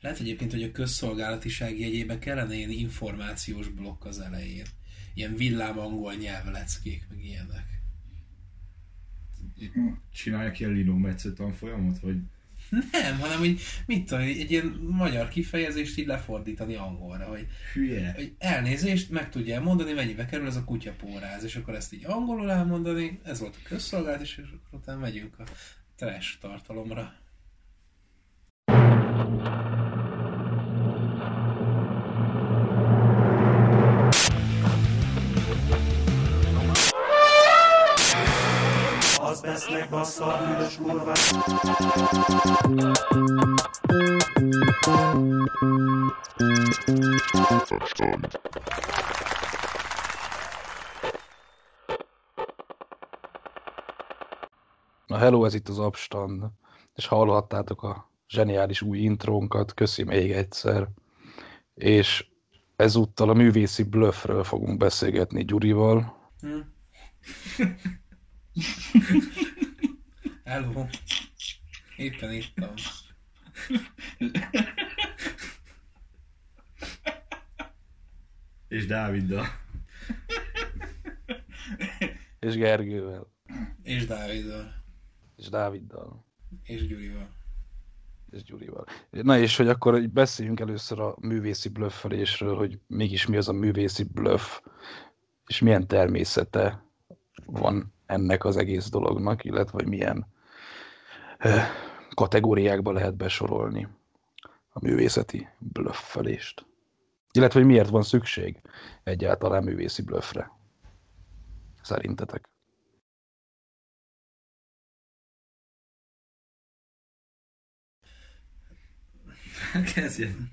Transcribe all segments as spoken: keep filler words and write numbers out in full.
Lehet egyébként, hogy a közszolgálatiság jegyébe kellene ilyen információs blokk az elején. Ilyen villám angol nyelvleckék, meg ilyenek. Csinálják ilyen Linux-ecő tanfolyamot, vagy? Nem, hanem hogy mit tudom, egy ilyen magyar kifejezést így lefordítani angolra, hogy, hogy elnézést, meg tudja elmondani, mennyibe kerül ez a kutyapóráz, és akkor ezt így angolul elmondani, ez volt a közszolgálat, és akkor utána megyünk a trash tartalomra. Az vesznek basszal, hűlös kurvát. Na hello, ez itt az Abstand, és hallhattátok a zseniális új intrónkat, köszi még egyszer. És ezúttal a művészi blöffről fogunk beszélgetni Gyurival. Hm. Hello. Éppen ittam. És Dáviddal. És Gergővel. És Dáviddal. És Dáviddal. És Gyurival. És Gyurival. Na és hogy akkor beszéljünk először a művészi blöffelésről, hogy mégis mi az a művészi blöff, és milyen természete van ennek az egész dolognak, illetve hogy milyen eh, kategóriákba lehet besorolni a művészeti blöffelést. Illetve hogy miért van szükség egyáltalán művészi blöffre, szerintetek? Kezdjem.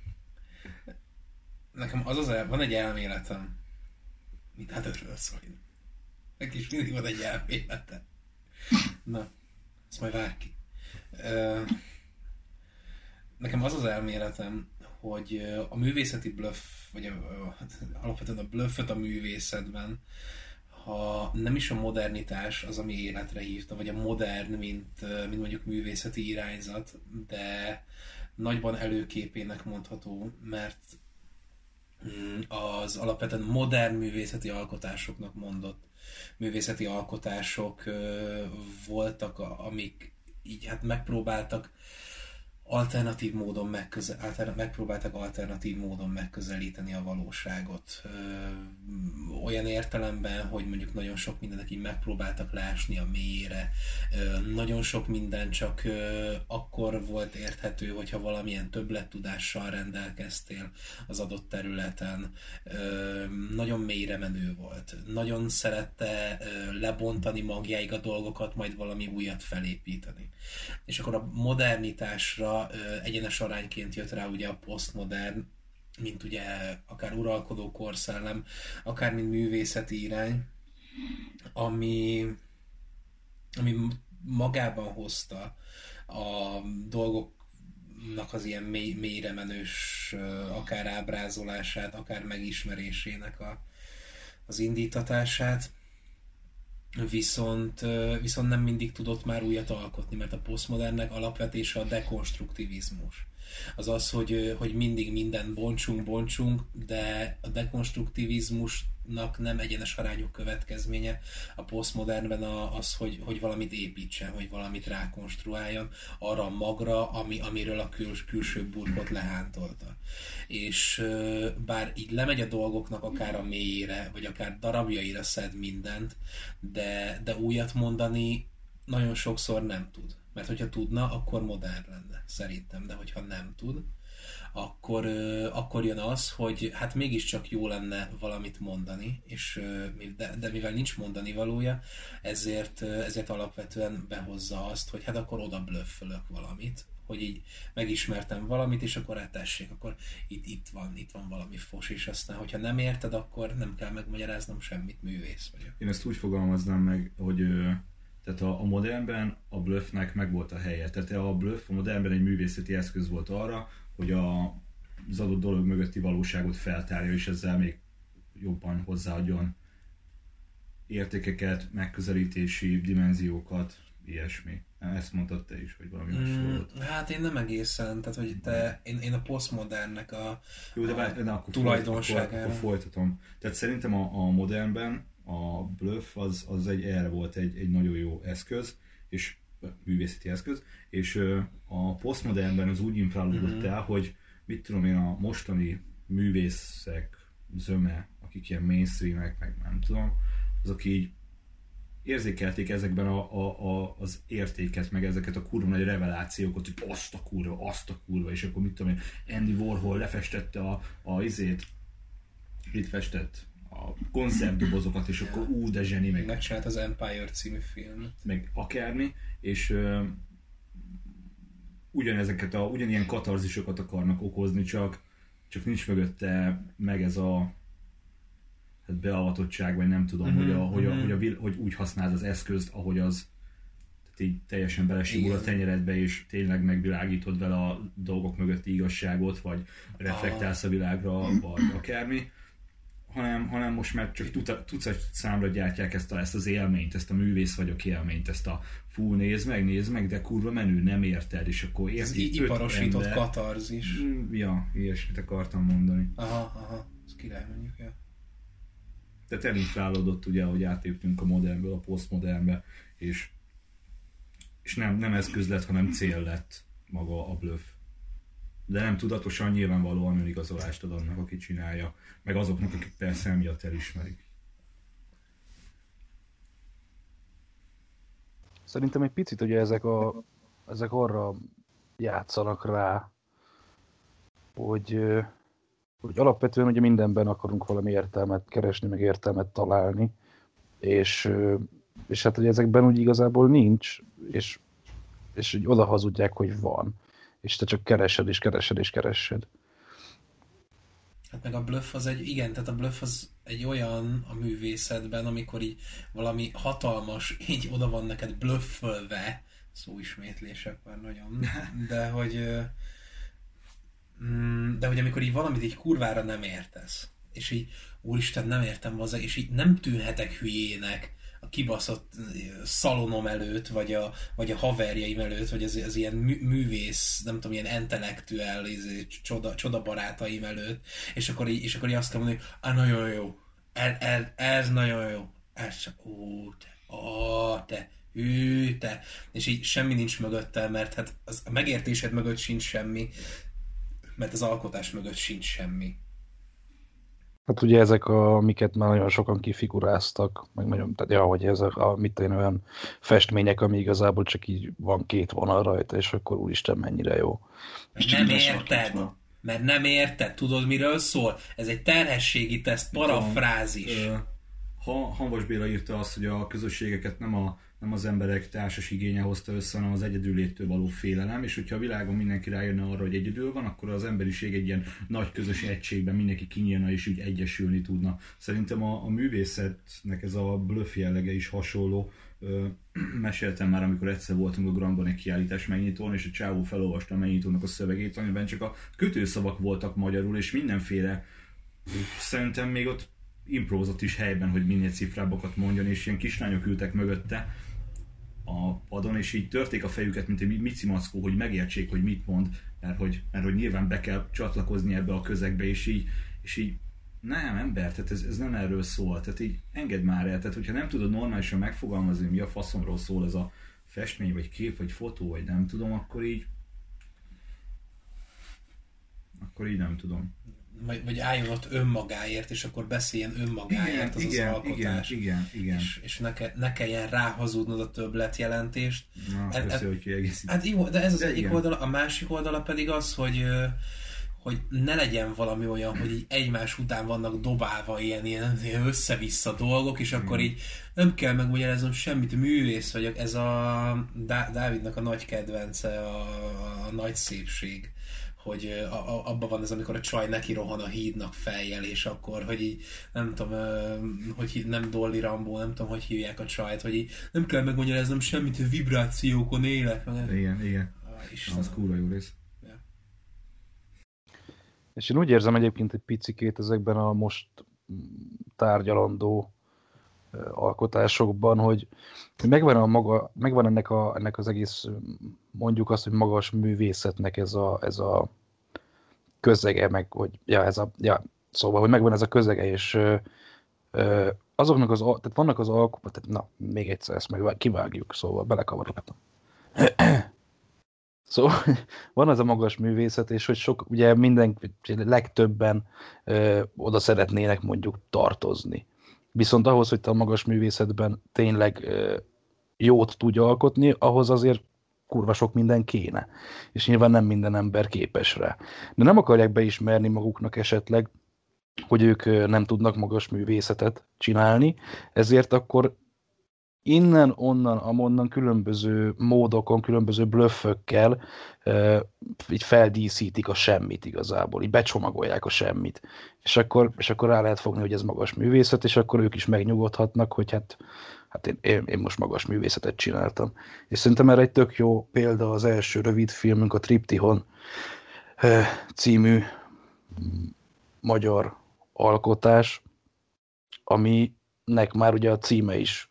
Nekem az az el, van egy elméletem, mint hát örül szól. Neki is mindig van egy elmélete. Na, ezt majd várj ki. Nekem az az elméletem, hogy a művészeti bluff, vagy alapvetően a bluffet a művészetben, ha nem is a modernitás az, ami életre hívta, vagy a modern, mint, mint mondjuk művészeti irányzat, de nagyban előképének mondható, mert az alapvetően modern művészeti alkotásoknak mondott művészeti alkotások voltak, amik így hát megpróbáltak alternatív módon megközel, alterna, megpróbáltak alternatív módon megközelíteni a valóságot. Olyan értelemben, hogy mondjuk nagyon sok mindennek így megpróbáltak leásni a mélyére. Nagyon sok minden csak akkor volt érthető, hogyha valamilyen többlettudással rendelkeztél az adott területen. Nagyon mélyre menő volt. Nagyon szerette lebontani magjáig a dolgokat, majd valami újat felépíteni. És akkor a modernitásra egyenes arányként jött rá ugye a posztmodern, mint ugye akár uralkodó korszellem, akár mint művészeti irány, ami, ami magában hozta a dolgoknak az ilyen mély, mélyre menős akár ábrázolását, akár megismerésének a, az indítatását. Viszont, viszont nem mindig tudott már újat alkotni, mert a posztmodernnek alapvetése a dekonstruktivizmus. Az az, hogy, hogy mindig minden bontsunk, bontsunk, de a dekonstruktivizmusnak nem egyenes arányú következménye a posztmodernben az, hogy, hogy valamit építsen, hogy valamit rákonstruáljon arra a magra, ami, amiről a küls, külső burkot lehántolta. És bár így lemegy a dolgoknak akár a mélyére, vagy akár darabjaira szed mindent, de, de újat mondani nagyon sokszor nem tud. Mert hogyha tudna, akkor modern lenne, szerintem, de hogyha nem tud, akkor, akkor jön az, hogy hát mégiscsak jó lenne valamit mondani, és, de, de mivel nincs mondani valója, ezért, ezért alapvetően behozza azt, hogy hát akkor oda blöffölök valamit, hogy így megismertem valamit, és akkor hát tessék, akkor itt, itt van, itt van valami fos, és aztán, hogyha nem érted, akkor nem kell megmagyaráznom semmit, művész vagyok. Én ezt úgy fogalmaznám meg, hogy... Tehát a, a modernben a bluffnek meg volt a helye. Tehát a bluff a modernben egy művészeti eszköz volt arra, hogy a, az adott dolog mögötti valóságot feltárja, és ezzel még jobban hozzáadjon értékeket, megközelítési dimenziókat, ilyesmi. Ezt mondtad te is, hogy valami hasonlót. Mm, hát én nem egészen, tehát hogy te, én, én a posztmodernnek a, Jó, de a bár, na, tulajdonságára. Akkor, akkor folytatom. Tehát szerintem a, a modernben a bluff az, az egy, erre volt egy, egy nagyon jó eszköz, és művészeti eszköz, és a posztmodernben az úgy imprálódott mm. el, hogy mit tudom én, a mostani művészek zöme, akik ilyen mainstreamek, meg nem tudom, azok így érzékelték ezekben a, a, a, az értéket, meg ezeket a kurva nagy revelációkat, hogy azt a kurva, azt a kurva, és akkor mit tudom én, Andy Warhol lefestette a, a izét, itt festett a konzervdobozokat, és akkor ú, de zseni, meg... Megcsinált az Empire című filmet. Meg akármi, és ö, ugyanezeket a, ugyanilyen katarzisokat akarnak okozni, csak, csak nincs mögötte meg ez a hát beavatottság, vagy nem tudom, mm-hmm, hogy, a, hogy, a, mm-hmm. hogy, a vil, hogy úgy használd az eszközt, ahogy az tehát így teljesen belesimul a tenyeredbe, és tényleg megvilágítod vele a dolgok mögötti igazságot, vagy reflektálsz a világra, vagy akármi, hanem, hanem most már csak tucat számra gyártják ezt, a, ezt az élményt, ezt a művész vagyok élményt, ezt a fú, nézd meg, nézd meg, de kurva menő, nem érted, és akkor érted. Ez így iparosított ember. Katarzis. Ja, ilyesmit akartam mondani. Aha, aha, ez király mondjuk, ja. Tehát elinflálódott ugye, hogy átéptünk a modernből a posztmodernbe, és, és nem, nem eszköz lett, hanem cél lett maga a bluff. De nem tudatosan, nyilvánvalóan önigazolást ad annak, aki csinálja, meg azoknak, akik persze emiatt elismerik. Szerintem egy picit ugye ezek, a, ezek arra játszanak rá, hogy... hogy alapvetően ugye mindenben akarunk valami értelmet keresni, meg értelmet találni, és, és hát hogy ezekben úgy igazából nincs, és, és hogy oda hazudják, hogy van, és te csak keresed, és keresed, és keresed. Hát meg a bluff az egy, igen, tehát a bluff az egy olyan a művészetben, amikor így valami hatalmas, így oda van neked blöffölve, szóismétlések már nagyon, de hogy... de hogy amikor így valamit így kurvára nem értesz, és így úristen nem értem hozzá, és így nem tűnhetek hülyének a kibaszott szalonom előtt, vagy a, vagy a haverjaim előtt, vagy az, az ilyen művész, nem tudom, ilyen intellektuel csoda, csodabarátaim előtt, és akkor így, és akkor így azt kell mondani, hogy ah, nagyon jó, ez, ez, ez nagyon jó, ez csak, ó, te, ó, te, hű, te, és így semmi nincs mögötte, mert hát az, a megértésed mögött sincs semmi, mert az alkotás mögött sincs semmi. Hát ugye ezek, a, amiket már nagyon sokan kifiguráztak, meg nagyon, tehát ja, hogy ezek a, mit én, olyan festmények, ami igazából csak így van két vonal rajta, és akkor úristen mennyire jó. Nem érted, mert nem érted, tudod miről szól? Ez egy terhességi teszt, parafrázis. Ha Hamvas Béla írta azt, hogy a közösségeket nem a nem az emberek társas igénye hozta össze, hanem az egyedülléttől való félelem, és hogyha a világon mindenki rájönne arra, hogy egyedül van, akkor az emberiség egy ilyen nagy közös egységben mindenki kinyílna és úgy egyesülni tudna. Szerintem a, a művészetnek ez a bluff jellege is hasonló. Ö, meséltem már, amikor egyszer voltunk a Grandban egy kiállítás megnyitón, és a csávó felolvasta a megnyitónak a szövegét, amiben csak a kötőszavak voltak magyarul, és mindenféle, szerintem még ott improvizott is helyben, hogy minél cifrábbakat mondjon, és ilyen kislányok ültek mögötte a padon, és így törték a fejüket, mint egy micimackó, hogy megértsék, hogy mit mond, mert hogy, mert hogy nyilván be kell csatlakozni ebbe a közegbe, és így, és így nem, ember, tehát ez, ez nem erről szól, tehát így engedd már el, tehát hogyha nem tudod normálisan megfogalmazni, mi a faszomról szól ez a festmény, vagy kép, vagy fotó, vagy nem tudom, akkor így akkor így nem tudom. Vagy álljon ott önmagáért, és akkor beszéljen önmagáért az igen, az alkotás. Igen, igen, igen. És, és ne, ke, ne kelljen ráhazudnod a többletjelentést. Na, e, köszönöm, hogy kiegészít. Hát jó, de ez az de egyik igen. oldala, a másik oldala pedig az, hogy, hogy ne legyen valami olyan, hogy így egymás után vannak dobálva ilyen, ilyen, ilyen össze-vissza dolgok, és akkor igen. így nem kell megmagyaráznom semmit, művész vagyok. Ez a Dá- Dávidnak a nagy kedvence, a, a nagy szépség. Hogy a, a, abban van ez, amikor a csaj neki rohan a hídnak fejjel, és akkor, hogy így, nem tudom, hogy nem Dolly Rambo, nem tudom, hogy hívják a csajt, hogy így nem kell megmagyaráznom semmit, vibrációkon élek. Igen, igen. Ah, az kurva jó rész. Ja. És én úgy érzem egyébként egy picikét ezekben a most tárgyalandó alkotásokban, hogy megvan, a maga, megvan ennek, a, ennek az egész, mondjuk azt, hogy magas művészetnek ez a, ez a közege, meg hogy, ja, ez a, ja, szóval, hogy megvan ez a közege, és ö, azoknak az, tehát vannak az alkotók, tehát na, még egyszer ezt meg kivágjuk, szóval belekavaroltam. Szóval van az a magas művészet, és hogy sok, ugye mindenki, legtöbben ö, oda szeretnének mondjuk tartozni. Viszont ahhoz, hogy te a magas művészetben tényleg ö, jót tudj alkotni, ahhoz azért kurva sok minden kéne. És nyilván nem minden ember képes rá. De nem akarják beismerni maguknak esetleg, hogy ők ö, nem tudnak magas művészetet csinálni, ezért akkor innen, onnan, amonnan különböző módokon, különböző blöffökkel uh, így feldíszítik a semmit igazából, így becsomagolják a semmit. És akkor, és akkor rá lehet fogni, hogy ez magas művészet, és akkor ők is megnyugodhatnak, hogy hát, hát én, én, én most magas művészetet csináltam. És szerintem erre egy tök jó példa az első rövid filmünk, a Triptihon uh, című magyar alkotás, aminek már ugye a címe is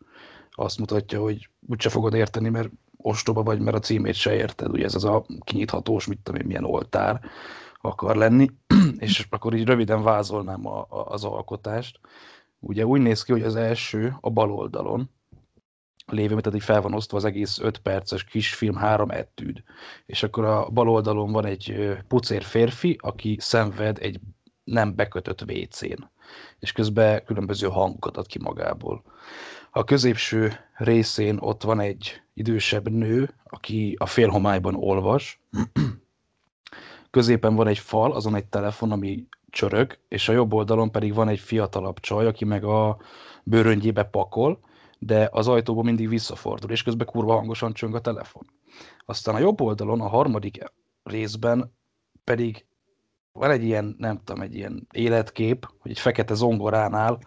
azt mutatja, hogy úgyse fogod érteni, mert ostoba vagy, mert a címét se érted. Ugye ez az a kinyithatós, mit tudom én, milyen oltár akar lenni. És akkor így röviden vázolnám a, a, az alkotást. Ugye úgy néz ki, hogy az első a bal oldalon lévő, tehát így fel van osztva az egész öt perces kisfilm, három ettűd. És akkor a bal oldalon van egy pucér férfi, aki szenved egy nem bekötött vécén. És közben különböző hangokat ad ki magából. A középső részén ott van egy idősebb nő, aki a félhomályban olvas. Középen van egy fal, azon egy telefon, ami csörög, és a jobb oldalon pedig van egy fiatalabb csaj, aki meg a bőröngyébe pakol, de az ajtóból mindig visszafordul, és közben kurva hangosan csöng a telefon. Aztán a jobb oldalon, a harmadik részben pedig van egy ilyen, nem tudom, egy ilyen életkép, hogy egy fekete zongoránál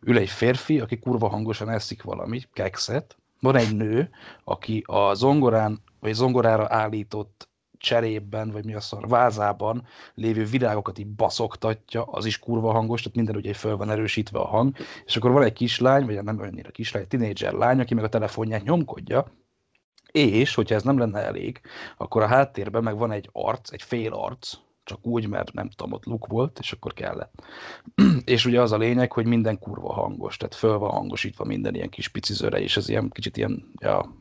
ül egy férfi, aki kurva hangosan eszik valamit, kekszet. Van egy nő, aki a zongorán, vagy zongorára állított cserében, vagy mi a szar, vázában lévő virágokat így baszogtatja, az is kurva hangos, tehát minden ugye föl van erősítve a hang. És akkor van egy kislány, vagy nem olyan kislány, egy tinédzser lány, aki meg a telefonját nyomkodja, és hogyha ez nem lenne elég, akkor a háttérben meg van egy arc, egy fél arc, csak úgy, mert nem tudom, ott luk volt, és akkor kellett. És ugye az a lényeg, hogy minden kurva hangos, tehát föl van hangosítva minden ilyen kis pici zöre, és ez ilyen kicsit ilyen ja,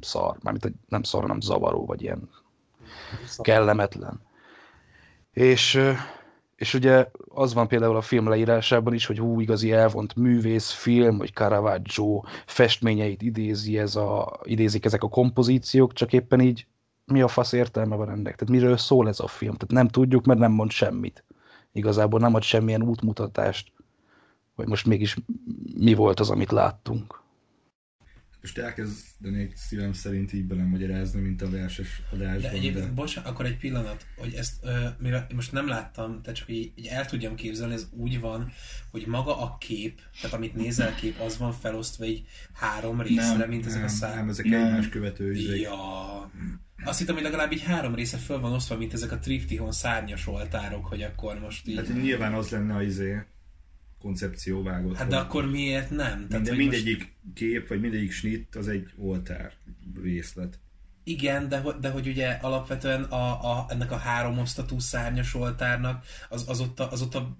szar, mármint nem szar, hanem zavaró, vagy ilyen szar. Kellemetlen. És, és ugye az van például a film leírásában is, hogy hú, igazi elvont művészfilm, hogy Caravaggio festményeit idézi ez a, idézik ezek a kompozíciók, csak éppen így mi a fasz értelme van ennek? Tehát miről szól ez a film? Tehát nem tudjuk, mert nem mond semmit. Igazából nem ad semmilyen útmutatást. Vagy most mégis mi volt az, amit láttunk. Most elkezdenék szívem szerint így belemagyarázni, mint a verses adásban. De egyébként, de... bocsánat, akkor egy pillanat, hogy ezt ö, mivel most nem láttam, tehát csak így, így el tudjam képzelni, ez úgy van, hogy maga a kép, tehát amit nézel kép, az van felosztva így három részre, nem, mint ezek nem, a szám. Nem, ezek nem. Egymás követő üzék. Ja... Azt hittem, hogy legalább így három része föl van osztva, mint ezek a Triptihon szárnyas oltárok, hogy akkor most így... Hát nyilván az lenne az izé koncepció vágott. Hát de akkor miért nem? Tehát, de mindegyik most... kép, vagy mindegyik snitt az egy oltár részlet. Igen, de, de hogy ugye alapvetően a, a, ennek a három osztatú szárnyas oltárnak az, az ott a... Az ott a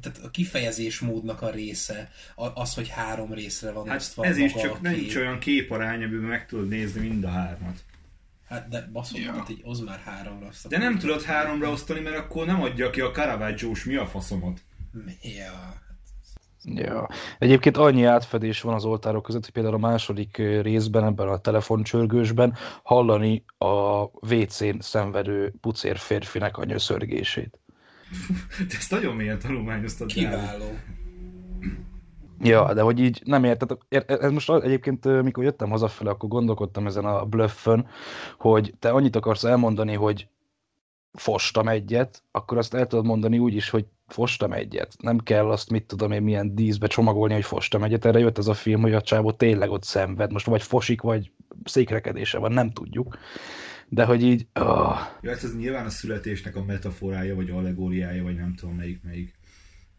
tehát a kifejezésmódnak a része, az, hogy három részre van hát osztva. Ez is csak nem is olyan képarány, amiben meg tudod nézni mind a hármat. Hát de baszom, ja. Hát így az már háromra osztani. De nem tudod háromra osztani, mert akkor nem adja ki a Caravaggio-s mi a faszomat. Ja. Ja. Egyébként annyi átfedés van az oltárok között, hogy például a második részben, ebben a telefoncsörgősben hallani a vécén szenvedő pucér férfinek a nyöszörgését. De ezt nagyon mélyen tanulmányoztad. Kiváló. Nála. Ja, de hogy így nem érted. Ez most egyébként, mikor jöttem hazafele, akkor gondolkodtam ezen a blöffön, hogy te annyit akarsz elmondani, hogy fostam egyet, akkor azt el tudod mondani úgy is, hogy fostam egyet. Nem kell azt, mit tudom én, milyen díszbe csomagolni, hogy fostam egyet. Erre jött ez a film, hogy a csávó tényleg ott szenved. Most vagy fosik, vagy székrekedése van, nem tudjuk. De hogy így... Oh. Ja, ez nyilván a születésnek a metaforája, vagy allegóriája, vagy nem tudom melyik, melyik.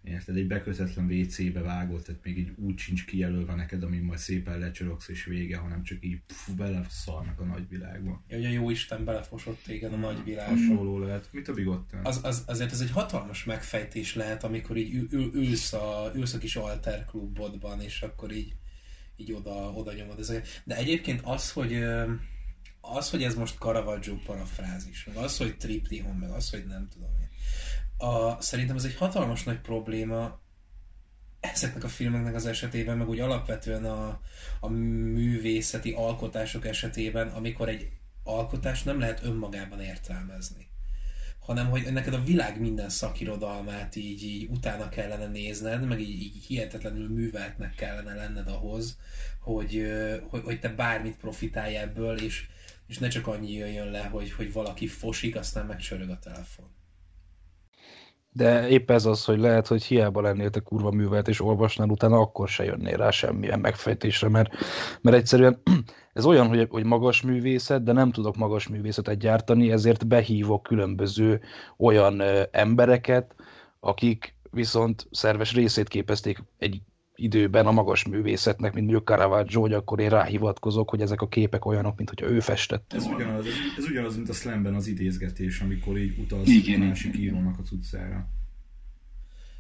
Érted? Egy bekötetlen vé cébe vágott, tehát még így úgy sincs kijelölve neked, amin majd szépen lecsorogsz és vége, hanem csak így pff, beleszarnak a nagyvilágba. Ja, ugye jó Isten belefosott téged a nagyvilágba. Hasonló lehet, mint a bigottán. Az, az, azért ez egy hatalmas megfejtés lehet, amikor így ül, ül, ülsz, a, ülsz a kis alterklubodban, és akkor így, így oda, oda nyomod ezeket. De egyébként az, hogy az, hogy ez most Caravaggio parafrázis, meg az, hogy triptihon, meg az, hogy nem tudom én. A, szerintem ez egy hatalmas nagy probléma ezeknek a filmeknek az esetében, meg úgy alapvetően a, a művészeti alkotások esetében, amikor egy alkotást nem lehet önmagában értelmezni. Hanem, hogy neked a világ minden szakirodalmát így, így utána kellene nézned, meg így, így hihetetlenül műveltnek kellene lenned ahhoz, hogy, hogy, hogy te bármit profitálj ebből, és, és ne csak annyi jöjjön le, hogy, hogy valaki fosik, aztán megcsörög a telefon. De épp ez az, hogy lehet, hogy hiába lennél te kurva művelt, és olvasnál utána, akkor se jönnél rá semmilyen megfejtésre, mert, mert egyszerűen ez olyan, hogy, hogy magas művészet, de nem tudok magas művészetet gyártani, ezért behívok különböző olyan ö, embereket, akik viszont szerves részét képezték egy időben a magas művészetnek, mint mondjuk Caravaggio, hogy akkor én ráhivatkozok, hogy ezek a képek olyanok, mint hogyha ő festett. Ez ugyanaz, ez, ez ugyanaz, mint a slamben az idézgetés, amikor így utalsz igen, a másik igen. írónak a cuccára.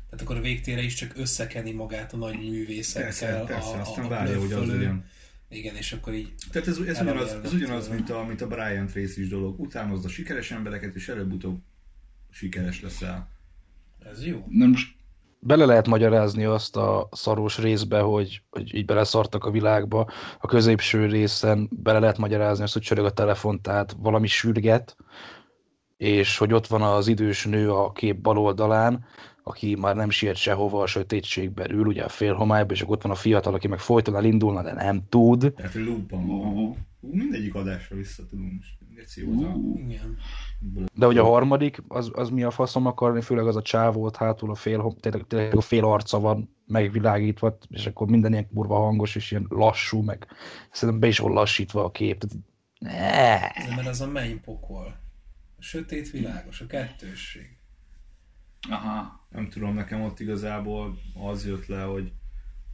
Tehát akkor a végtére is csak összekeni magát a nagy művészekkel. Persze, persze, a, aztán a várja, hogy az legyen. Igen, és akkor így... Tehát ez, ez ugyanaz, ez ugyanaz mint, a, mint a Brian Tracy-s dolog. Utánozd a sikeres embereket, és előbb-utóbb sikeres leszel. Ez jó. Na most... Bele lehet magyarázni azt a szaros részbe, hogy, hogy így beleszartak a világba, a középső részen bele lehet magyarázni azt, hogy csörög a telefon, tehát valami sürget, és hogy ott van az idős nő a kép bal oldalán, aki már nem siet sehova, a sötétségben ül, ugye a félhomályban, és ott van a fiatal, aki meg folyton indulna, de nem tud. Tehát lúbban van. Mindegyik adásra visszatudunk most. De hogy a harmadik, az, az mi a faszom akarni, főleg az a csávót hátul a fél, tényleg, tényleg a fél arca van megvilágítva, és akkor minden ilyen kurva hangos, és ilyen lassú, meg szerintem be is van lassítva a kép. Tehát... Mert az a menny pokol. A sötét világos, a kettősség. Aha. Nem tudom, nekem ott igazából az jött le, hogy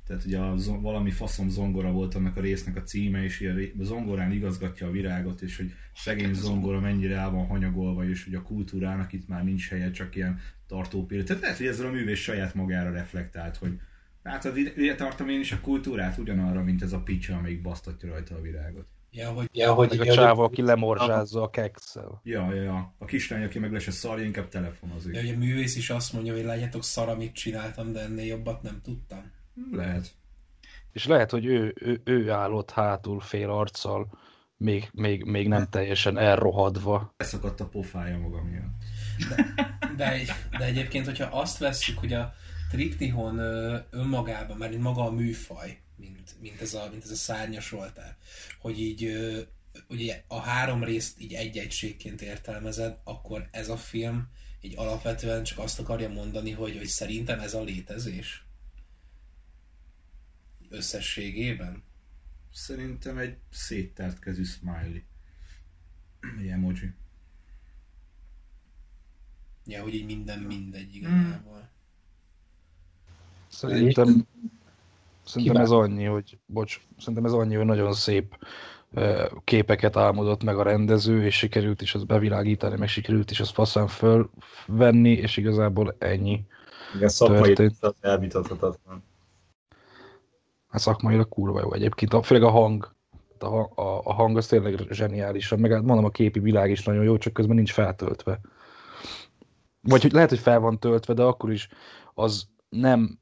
tehát ugye a, valami faszom zongora volt annak a résznek a címe, és ilyen zongorán igazgatja a virágot, és hogy szegény zongora mennyire el van hanyagolva, és hogy a kultúrának itt már nincs helye, csak ilyen tartópillanat. Tehát lehet, hogy ezzel a művész saját magára reflektált, hogy hát ide tartom én is a kultúrát ugyanarra, mint ez a picsa, amelyik basztatja rajta a virágot. Ja, hogy, ja, hogy a csávó, aki lemorzsázza a kekszel. Ja, ja, ja. A kislány, aki meg lesz a szarja, inkább telefonozik. Ja, ugye a művész is azt mondja, hogy látjátok, szar, amit csináltam, de ennél jobbat nem tudtam. Lehet. És lehet, hogy ő, ő, ő állott hátul fél arccal, még, még, még nem teljesen elrohadva. Leszakadt a pofája maga miatt. De, de, de egyébként, hogyha azt vesszük, hogy a triptihon önmagában, mert maga a műfaj, mint, mint, ez, a, mint ez a szárnyas oltár, hogy így ugye a három részt így egy egységként értelmezed, akkor ez a film így alapvetően csak azt akarja mondani, hogy, hogy szerintem ez a létezés. Összességében? Szerintem egy széttárt kezű smiley. Egy emoji. Ja, hogy így minden mindegy igazából. Hmm. Szerintem, szerintem ez annyi, hogy bocs, szerintem ez annyi, hogy nagyon szép képeket álmodott meg a rendező, és sikerült is azt bevilágítani, meg sikerült is azt faszán fölvenni, és igazából ennyi. Igen, szakmai az elvitathatatlan. Hát szakmailag kurva jó egyébként, főleg a hang. A, a, a hang az tényleg zseniális, meg mondom, a képi világ is nagyon jó, csak közben nincs feltöltve. Vagy hogy lehet, hogy fel van töltve, de akkor is az nem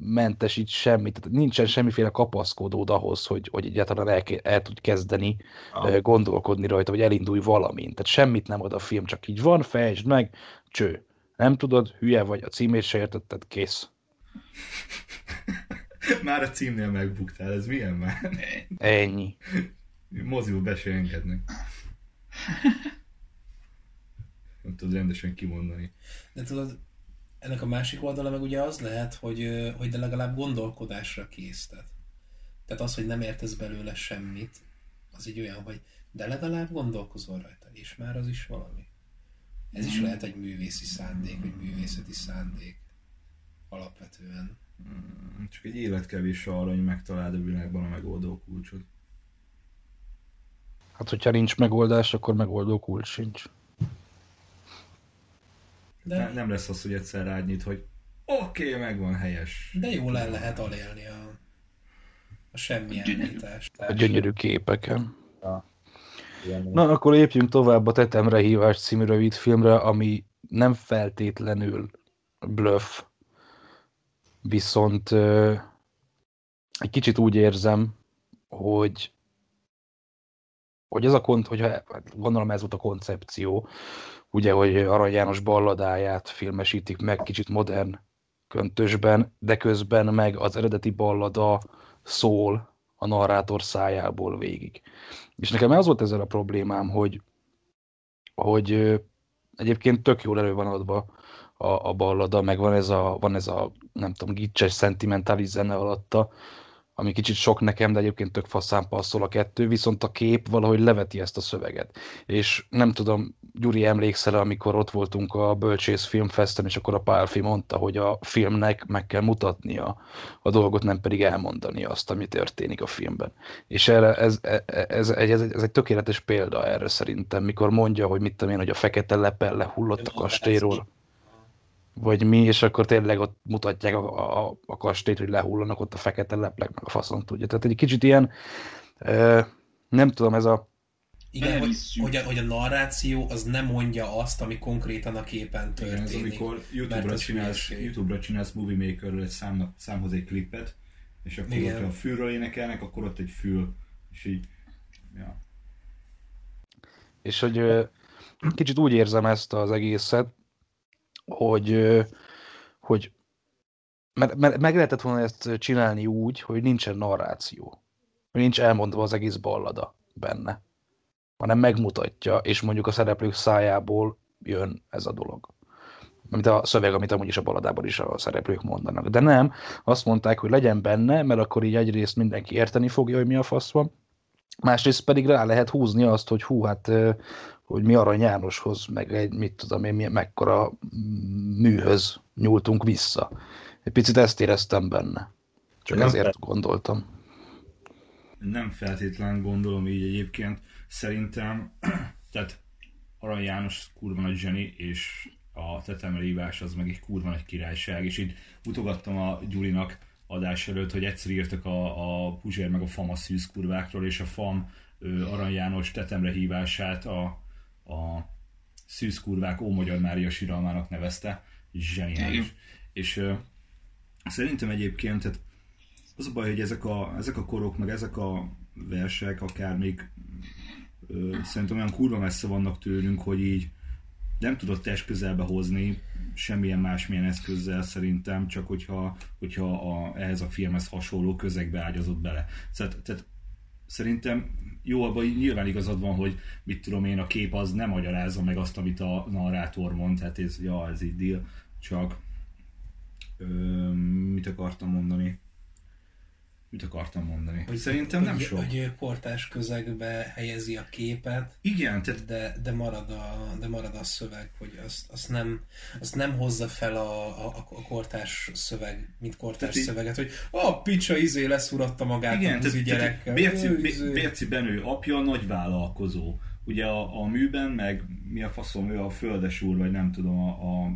mentesít semmit. Tehát nincsen semmiféle kapaszkodód ahhoz, hogy, hogy egyáltalán el, el tud kezdeni ah. gondolkodni rajta, vagy elindulj valamint. Tehát semmit nem ad a film, csak így van, fejtsd meg, cső. Nem tudod, hülye vagy, a címét se értetted, kész. Már a címnél megbuktál, ez milyen már? Ennyi. Moziba be se engednek. Nem tudod rendesen kimondani. De tudod, ennek a másik oldala meg ugye az lehet, hogy, hogy de legalább gondolkodásra késztet. Tehát az, hogy nem értesz belőle semmit, az így olyan, hogy de legalább gondolkozol rajta, és már az is valami. Ez is lehet egy művészi szándék, vagy művészeti szándék. alapvetően. Hmm, csak egy élet kevés arra, hogy megtaláld a világban a megoldó kulcsot. Hát, hogyha nincs megoldás, akkor megoldó kulcs sincs. De... Ne, nem lesz az, hogy egyszer rád nyit, hogy oké, okay, megvan helyes. De jól el lehet alélni a, a semmilyen gyönyörű, nyitást. A gyönyörű képeken. Ja. Na, akkor lépjünk tovább a Tetemre hívás című rövid filmre, ami nem feltétlenül bluff, viszont euh, egy kicsit úgy érzem, hogy hogy ez a kont, hogyha, gondolom ez volt a koncepció, ugye, hogy Arany János balladáját filmesítik meg kicsit modern köntösben, de közben meg az eredeti ballada szól a narrátor szájából végig. És nekem az volt ezzel a problémám, hogy, hogy egyébként tök jól elő van adva a, a ballada, meg van ez a, van ez a nem tudom, gicses, szentimentális zene alatta, ami kicsit sok nekem, de egyébként tök faszán passzol a kettő, viszont a kép valahogy leveti ezt a szöveget. És nem tudom, Gyuri, emlékszel, amikor ott voltunk a Bölcsész Filmfesten, és akkor a Pálfi mondta, hogy a filmnek meg kell mutatnia a dolgot, nem pedig elmondani azt, ami történik a filmben. És erre ez, ez, ez, ez, ez egy tökéletes példa erre szerintem, mikor mondja, hogy mit tudom én, hogy a fekete lepel lehullott a kastélyról, vagy mi, és akkor tényleg ott mutatják a, a, a kastélyt, hogy lehullanak ott a fekete leplek, meg a faszon tudja. Tehát egy kicsit ilyen, ö, nem tudom, ez a... Igen, hogy, hogy, a, hogy a narráció az nem mondja azt, ami konkrétan a képen történik. Igen, ez amikor YouTube-ra csinálsz, YouTube-ra csinálsz Movie Maker-ről egy számnak, számhoz egy klippet, és akkor igen, ott a fülről énekelnek, akkor ott egy fül, és így... Ja. És hogy ö, kicsit úgy érzem ezt az egészet, hogy, hogy meg lehetett volna ezt csinálni úgy, hogy nincsen narráció, hogy nincs elmondva az egész ballada benne, hanem megmutatja, és mondjuk a szereplők szájából jön ez a dolog. Mint a szöveg, amit amúgy is a balladában is a szereplők mondanak. De nem, azt mondták, hogy legyen benne, mert akkor így egyrészt mindenki érteni fogja, hogy mi a fasz van, másrészt pedig rá lehet húzni azt, hogy hú, hát hogy mi Arany Jánoshoz, meg egy, mit tudom én, mekkora műhöz nyúltunk vissza. Egy picit ezt éreztem benne. Csak nem ezért fel... gondoltam. Nem feltétlen gondolom így egyébként. Szerintem, tehát Arany János kurva nagy zseni, és a Tetemre hívás az meg egy kurva nagy királyság, és így utogattam a Gyurinak adás előtt, hogy egyszer írtak a, a Puzsér meg a Fama szűz kurvákról, és a Fam Arany János Tetemre hívását a a szűzkurvák Ómagyar Mária síralmának nevezte, zseniális. És uh, szerintem egyébként tehát az a baj, hogy ezek a, ezek a korok, meg ezek a versek akár még uh, szerintem olyan kurva messze vannak tőlünk, hogy így nem tudod test közelbe hozni semmilyen másmilyen eszközzel szerintem, csak hogyha, hogyha a, ehhez a filmhez hasonló közegbe ágyazott bele. Tehát, tehát szerintem jó, abban nyilván igazad van, hogy mit tudom én, a kép az nem magyarázza meg azt, amit a narrátor mond, hát ez, ja, ez így deal, csak ö, mit akartam mondani? Mit akartam mondani? Hogy, szerintem hogy, nem hogy, sok. Hogy kortárs közegbe helyezi a képet, igen, tehát... de, de, marad a, de marad a szöveg, hogy azt, azt, nem, azt nem hozza fel a, a, a kortárs szöveg, mint kortárs tehát szöveget, hogy a oh, picsa izé leszuratta magát igen, a buzi gyerekkel. Bérci, izé... Bérci Benő apja nagyvállalkozó. Ugye a, a műben, meg mi a faszom, ő a földes úr, vagy nem tudom, a... a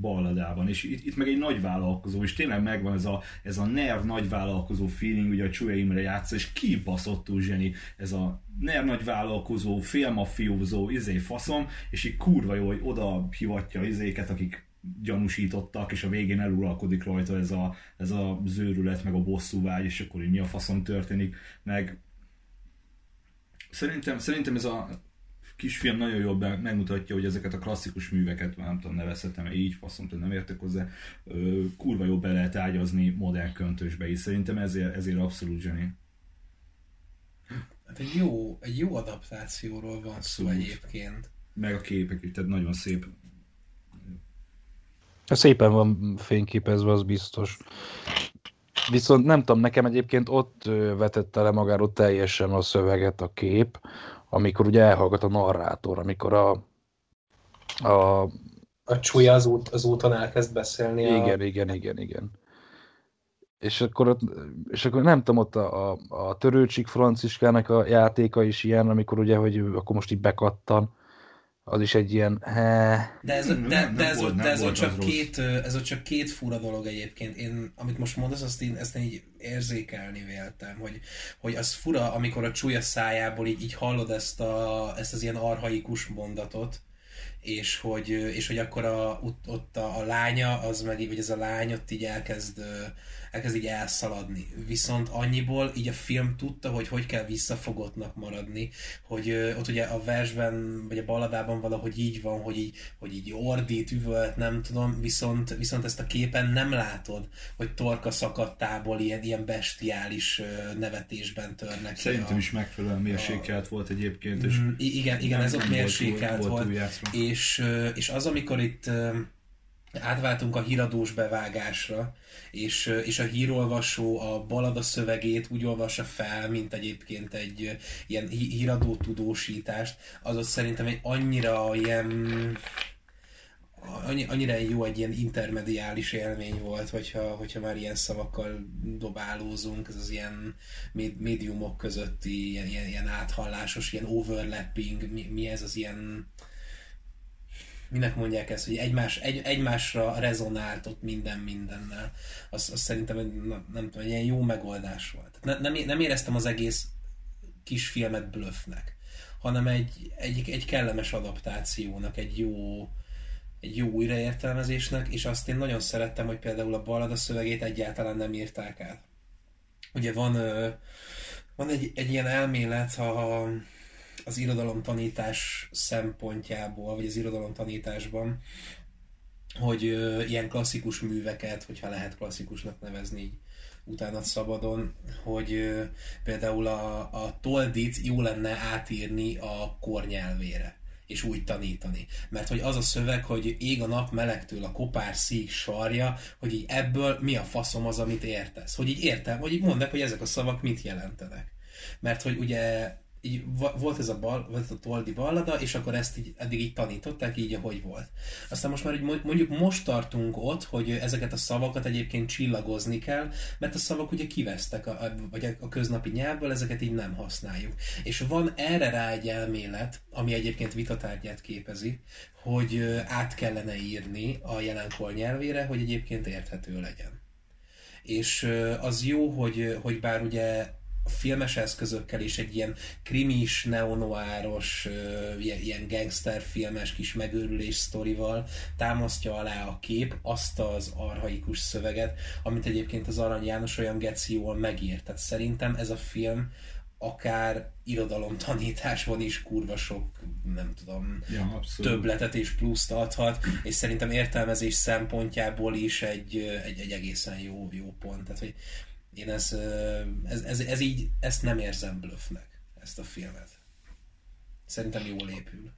balladában, és itt, itt meg egy nagyvállalkozó, és tényleg megvan ez a, ez a nerv nagyvállalkozó feeling, ugye a Csúzi Imre játsza, és kibaszottul zseni ez a nerv nagyvállalkozó, félmafiózó, izé faszom, és így kurva jó, hogy oda hivatja izéket, akik gyanúsítottak, és a végén eluralkodik rajta ez a, ez a zőrület, meg a bosszúvágy, és akkor így mi a faszom történik, meg szerintem, szerintem ez a Kisfiam nagyon jól megmutatja, hogy ezeket a klasszikus műveket, már nem tudom, nevezhetem így, faszom, nem értek hozzá, kurva jól be lehet ágyazni modern köntösbe is. Szerintem ezért, ezért abszolút zseni. Hát egy jó, egy jó adaptációról van abszolút szó egyébként. Meg a képek is, tehát nagyon szép. Szépen van fényképezve, az biztos. Viszont nem tudom, nekem egyébként ott vetette le magáról teljesen a szöveget a kép, amikor ugye elhallgat a narrátor, amikor a, a, a csúlya az, út, az úton elkezd beszélni. Igen, a... igen, igen, igen. És akkor, ott, és akkor nem tudom, ott a, a, a Törőcsik Franciskának a játéka is ilyen, amikor ugye, hogy akkor most így bekattan. Az is egy ilyen... De ez, de, de, de ez, de ez, ott, csak két, ez ott csak két fura dolog egyébként. Én, amit most mondasz, azt én, ezt én így érzékelni véltem, hogy, hogy az fura, amikor a csúlya szájából így, így hallod ezt, a, ezt az ilyen archaikus mondatot, és hogy, és hogy akkor a, ott a, a lánya, az meg, vagy ez a lány ott így elkezd, elkezd így elszaladni. Viszont annyiból így a film tudta, hogy hogy kell visszafogottnak maradni, hogy ott ugye a versben, vagy a balladában valahogy így van, hogy így, hogy így ordít, üvölt, nem tudom, viszont, viszont ezt a képen nem látod, hogy torka szakadtából ilyen, ilyen bestiális nevetésben törnek. Szerintem a, is megfelelően mérsékelt a, volt egyébként. És igen, igen, ez ott mérsékelt volt. volt És, és az, amikor itt átváltunk a híradós bevágásra, és, és a hírolvasó a ballada szövegét úgy olvassa fel, mint egyébként egy ilyen híradó tudósítást, az ott szerintem egy annyira ilyen... annyira jó, egy ilyen intermediális élmény volt, hogyha, hogyha már ilyen szavakkal dobálózunk, ez az ilyen médiumok közötti ilyen, ilyen, ilyen áthallásos, ilyen overlapping, mi, mi ez az ilyen... Minek mondják ezt, hogy egymás, egy, egymásra rezonált ott minden mindennel. Azt az szerintem nem, nem tudom, egy ilyen jó megoldás volt. Ne, nem, nem éreztem az egész kis filmet blöffnek, hanem egy, egy, egy kellemes adaptációnak, egy jó, egy jó újraértelmezésnek, és azt én nagyon szerettem, hogy például a ballada szövegét egyáltalán nem írták át. Ugye van, van egy, egy ilyen elmélet, ha... az irodalomtanítás szempontjából, vagy az irodalomtanításban, hogy ö, ilyen klasszikus műveket, hogyha lehet klasszikusnak nevezni így utána szabadon, hogy ö, például a, a Toldit jó lenne átírni a kor nyelvére, és úgy tanítani. Mert hogy az a szöveg, hogy ég a nap melegtől a kopár szíg sarja, hogy így ebből mi a faszom az, amit értesz. Hogy így értem, hogy így mondd, hogy ezek a szavak mit jelentenek. Mert hogy ugye így volt ez a, bal, volt a toldi ballada, és akkor ezt így, eddig így tanították, így ahogy volt. Aztán most már így mondjuk most tartunk ott, hogy ezeket a szavakat egyébként csillagozni kell, mert a szavak ugye kivesztek, a, a, vagy a köznapi nyelvből, ezeket így nem használjuk. És van erre rá egy elmélet, ami egyébként vitatárgyát képezi, hogy át kellene írni a jelenkor nyelvére, hogy egyébként érthető legyen. És az jó, hogy, hogy bár ugye a filmes eszközökkel is egy ilyen krimis, neonoáros, ilyen gangsterfilmes kis megőrülés sztorival támasztja alá a kép azt az archaikus szöveget, amit egyébként az Arany János olyan geciól megírt. Tehát szerintem ez a film akár irodalomtanításban is kurva sok, nem tudom, ja, többletet és pluszt adhat, és szerintem értelmezés szempontjából is egy, egy, egy egészen jó, jó pont. Tehát, hogy én ez, ez, ez, ez így, ezt nem érzem blöffnek, ezt a filmet. Szerintem jól épül.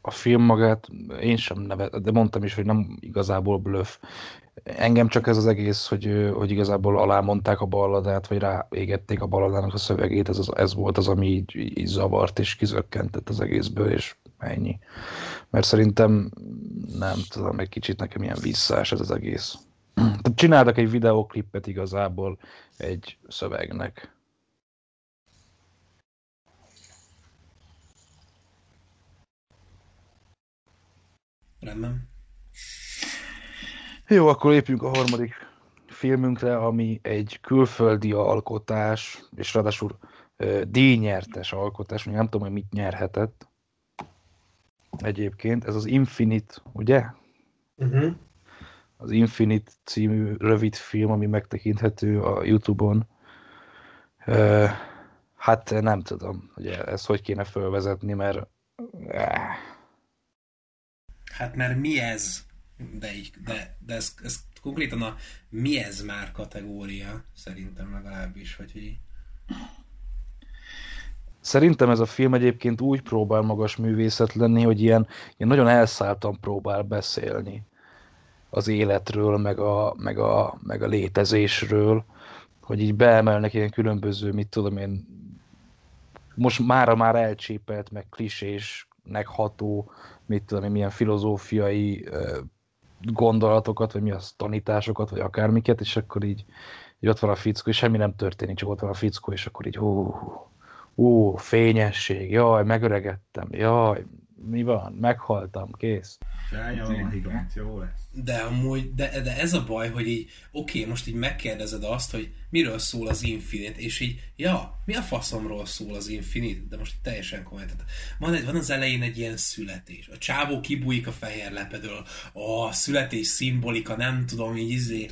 A film magát én sem nevet, de mondtam is, hogy nem igazából blöff. Engem csak ez az egész, hogy, hogy igazából alámondták a balladát, vagy ráégették a balladának a szövegét, ez, ez volt az, ami így, így zavart és kizökkentett az egészből, és ennyi. Mert szerintem nem tudom, egy kicsit nekem ilyen visszás ez az egész. Tehát csináltak egy videóklippet igazából egy szövegnek. Rendben. Jó, akkor lépjünk a harmadik filmünkre, ami egy külföldi alkotás, és ráadásul díjnyertes alkotás, még nem tudom, hogy mit nyerhetett egyébként. Ez az Infinite, ugye? Uh-huh. Az Infinite című rövid film, ami megtekinthető a YouTube-on. Uh, hát nem tudom, hogy ezt hogy kéne fölvezetni, mert... Hát mert mi ez? De, de, de ez, ez konkrétan a mi ez már kategória, szerintem legalábbis, vagy hogy... Szerintem ez a film egyébként úgy próbál magas művészet lenni, hogy ilyen, ilyen nagyon elszálltan próbál beszélni az életről, meg a, meg, a, meg a létezésről, hogy így beemelnek ilyen különböző, mit tudom én, most mára már elcsépelt, meg klisésnek ható mit tudom én, milyen filozófiai gondolatokat, vagy mi az tanításokat, vagy akármiket, és akkor így, így ott van a fickó, és semmi nem történik, csak ott van a fickó, és akkor így hú, hú, fényesség, jaj, megöregettem, jaj, mi van, meghaltam, kész. De amúgy, de, de ez a baj, hogy így, oké, okay, most így megkérdezed azt, hogy miről szól az Infinite, és így, ja, mi a faszomról szól az Infinite? De most teljesen komoly. Van, van az elején egy ilyen születés. A csávó kibújik a fehér lepedől, a születés szimbolika, nem tudom, így izé,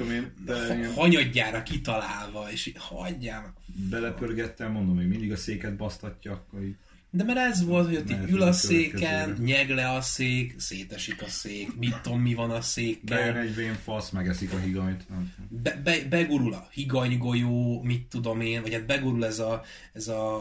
hanyadjára kitalálva, és így, hagyjának. Belepörgettem, mondom, hogy mindig a széket basztatja, akkor így. De mert ez volt, hogy ott így ül a széken, nyeg le a szék, szétesik a szék, mit tudom, mi van a székkel. Bejön egy vén fasz, megeszik a higanyt. Be, be, begurul a higanygolyó, mit tudom én, vagy hát begurul ez a, ez a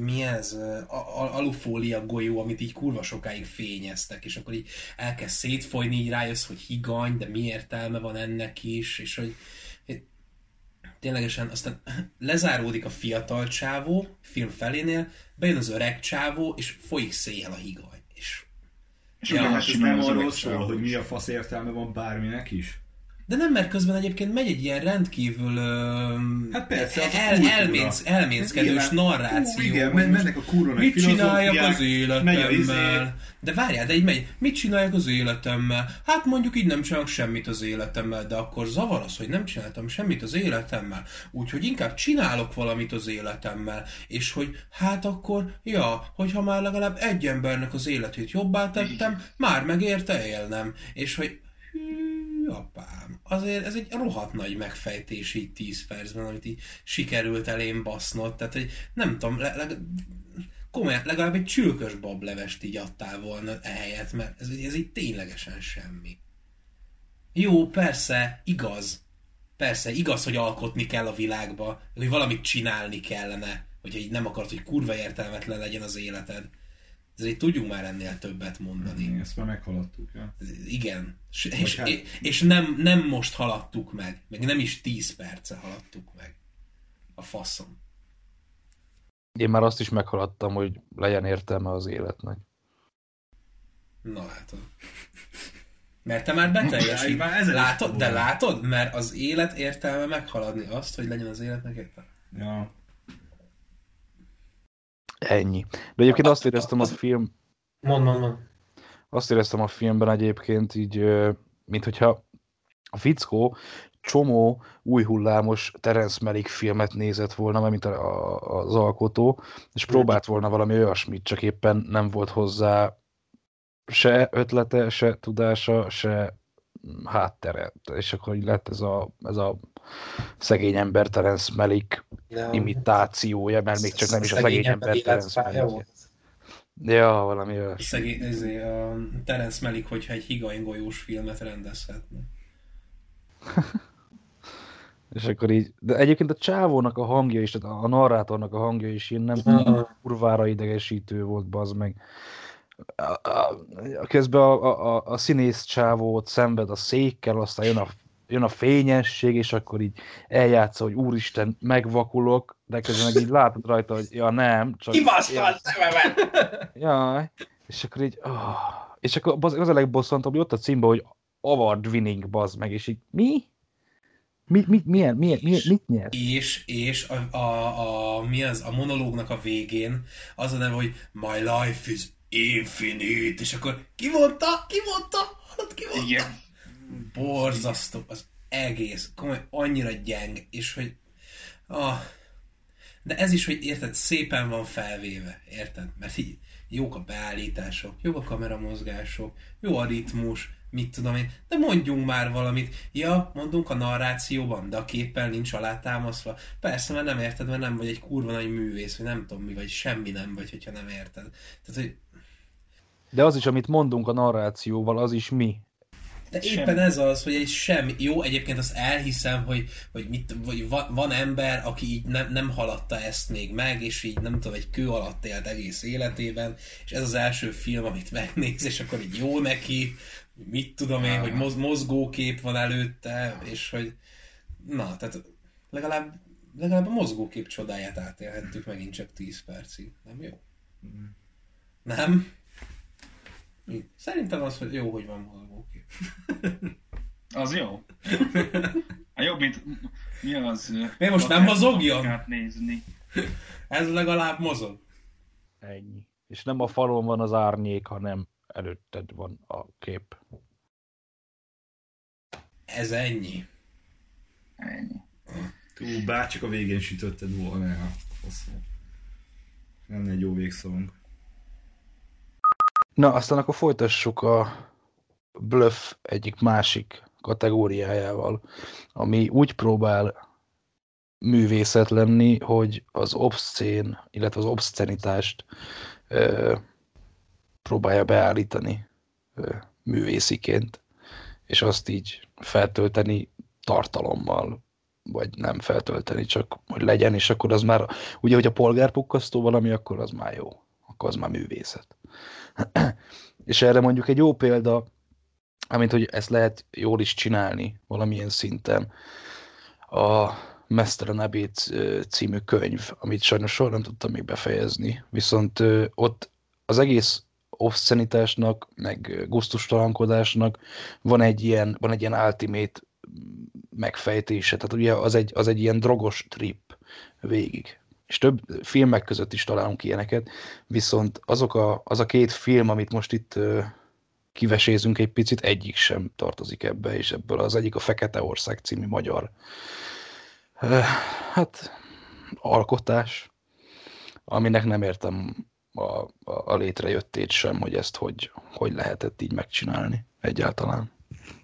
mi ez? A, a, alufólia golyó, amit így kurva sokáig fényeztek, és akkor így elkezd szétfolyni, így rájössz, hogy higany, de mi értelme van ennek is, és hogy ténylegesen aztán lezáródik a fiatal csávó, film felénél, bejön az öreg csávó, és folyik széjjel a higany. És, és ja, hát ez nem arról szól, hogy mi a fasz értelme van bárminek is? De nem, mert közben egyébként megy egy ilyen rendkívül uh, hát persze, el, elménc, elménckedős narráció. Ó, igen, men- mennek a kurva egy filozófiák, csináljak az életemmel? De várjál, de így megy, mit csináljak az életemmel? Hát mondjuk így nem csinálok semmit az életemmel, de akkor zavar az, hogy nem csináltam semmit az életemmel. Úgyhogy inkább csinálok valamit az életemmel. És hogy hát akkor, ja, hogyha már legalább egy embernek az életét jobbá tettem, már megérte élnem. És hogy apám, azért ez egy rohadt nagy megfejtés így tíz percben, amit így sikerült elém basznod, tehát hogy nem tudom, le, le, komolyan, legalább egy csülkös bablevest így adtál volna ehelyett, mert ez, ez így ténylegesen semmi. Jó, persze, igaz. Persze, igaz, hogy alkotni kell a világba, hogy valamit csinálni kellene, hogyha így nem akarod, hogy kurva értelmetlen legyen az életed. Ezért tudjunk már ennél többet mondani. Ezt már meghaladtuk, ja? Igen. S- és hát... és nem, nem most haladtuk meg. Meg nem is tíz perce haladtuk meg. A faszom. Én már azt is meghaladtam, hogy legyen értelme az életnek. Na látod. Mert te már beteljesít. Látod? De látod? Mert az élet értelme meghaladni azt, hogy legyen az életnek értelme. Ja. Ennyi. De egyébként azt éreztem a film... Mond, mond, mond. Azt éreztem a filmben egyébként így, mint hogyha a fickó csomó új hullámos Terence Malick filmet nézett volna, mert mint a, a, az alkotó, és próbált volna valami olyasmit, csak éppen nem volt hozzá se ötlete, se tudása, se háttere. És akkor így lett ez a, ez a szegény ember Terence Malick nem. imitációja, mert még csak nem is a szegény, szegény ember Terence Malick. Ja, valami olyas. Szegény, ezért a Terence Malick, hogyha egy higanygolyós filmet rendezhetne. És akkor így, de egyébként a csávónak a hangja is, tehát a narrátornak a hangja is én nem kurvára idegesítő volt, bazd meg. A, a, a közben a, a, a színész csávót szenved a székkel, aztán jön a jön a fényesség, és akkor így eljátsza, hogy úristen, megvakulok, de közben meg így látod rajta, hogy ja nem, csak... Kibasztál szememet! Jaj, és akkor így... Oh. És akkor az a legbosszantabb, hogy ott a címben, hogy award winning, bazd meg, és így mi? Mi, mi, milyen, milyen, milyen, mit nyert? És, és a, a, a, mi az, a monológnak a végén az a neve, hogy my life is infinite, és akkor ki mondta, ki mondta, hát ki mondta? Igen. Borzasztó, az egész, komoly, annyira gyeng, és hogy... Ah, de ez is, hogy érted, szépen van felvéve, érted? Mert így jók a beállítások, jók a kameramozgások, jó a ritmus, mit tudom én, de mondjunk már valamit. Ja, mondunk a narrációban, de a képpel nincs alátámasztva. Persze, mert nem érted, mert nem vagy egy kurva nagy művész, vagy nem tudom mi, vagy semmi nem vagy, hogyha nem érted. Tehát, hogy... De az is, amit mondunk a narrációval, az is mi. De éppen semmi. Ez az, hogy egy semmi. Jó, egyébként azt elhiszem, hogy, hogy, mit, hogy van, van ember, aki így nem, nem haladta ezt még meg, és így nem tudom, egy kő alatt élt egész életében, és ez az első film, amit megnéz, és akkor így jó neki, mit tudom én, hogy moz, mozgókép van előtte, és hogy na, tehát legalább, legalább a mozgókép csodáját átélhettük megint csak tíz percig. Nem jó? Nem? Szerintem az, hogy jó, hogy van mozgókép. Az jó. Hát jobb, mint mi az... Én most nem mozogjam? Nézni. Ez legalább mozog. Ennyi. És nem a falon van az árnyék, hanem előtted van a kép. Ez ennyi. Ennyi. Túl, bárcsak a végén sütötted volna el. Lenne egy jó végszónk. Na, aztán akkor folytassuk a bluff egyik másik kategóriájával, ami úgy próbál művészet lenni, hogy az obszcén, illetve az obszcenitást ö, próbálja beállítani ö, művésziként, és azt így feltölteni tartalommal, vagy nem feltölteni, csak hogy legyen, és akkor az már, ugye, hogy a polgárpukkasztó valami, akkor az már jó, akkor az már művészet. És erre mondjuk egy jó példa, amint, hogy ezt lehet jól is csinálni valamilyen szinten, a Mesztelen Ebéd című könyv, amit sajnos soha nem tudtam még befejezni, viszont ott az egész obszcenitásnak, meg gusztustalankodásnak van egy ilyen, van egy ilyen ultimate megfejtése, tehát ugye az egy, az egy ilyen drogos trip végig. És több filmek között is találunk ilyeneket, viszont azok a, az a két film, amit most itt kivesézünk egy picit, egyik sem tartozik ebbe, és ebből az egyik a Fekete Ország című magyar hát alkotás, aminek nem értem a, a, a létrejöttét sem, hogy ezt hogy, hogy lehetett így megcsinálni egyáltalán.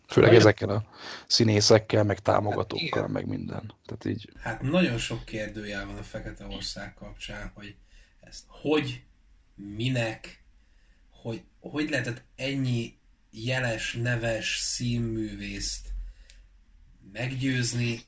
Főleg nagyon... ezekkel a színészekkel, meg támogatókkal, hát meg minden. Tehát így... Hát nagyon sok kérdőjel van a Fekete Ország kapcsán, hogy ezt hogy, minek, hogy, hogy lehetett ennyi jeles, neves színművészt meggyőzni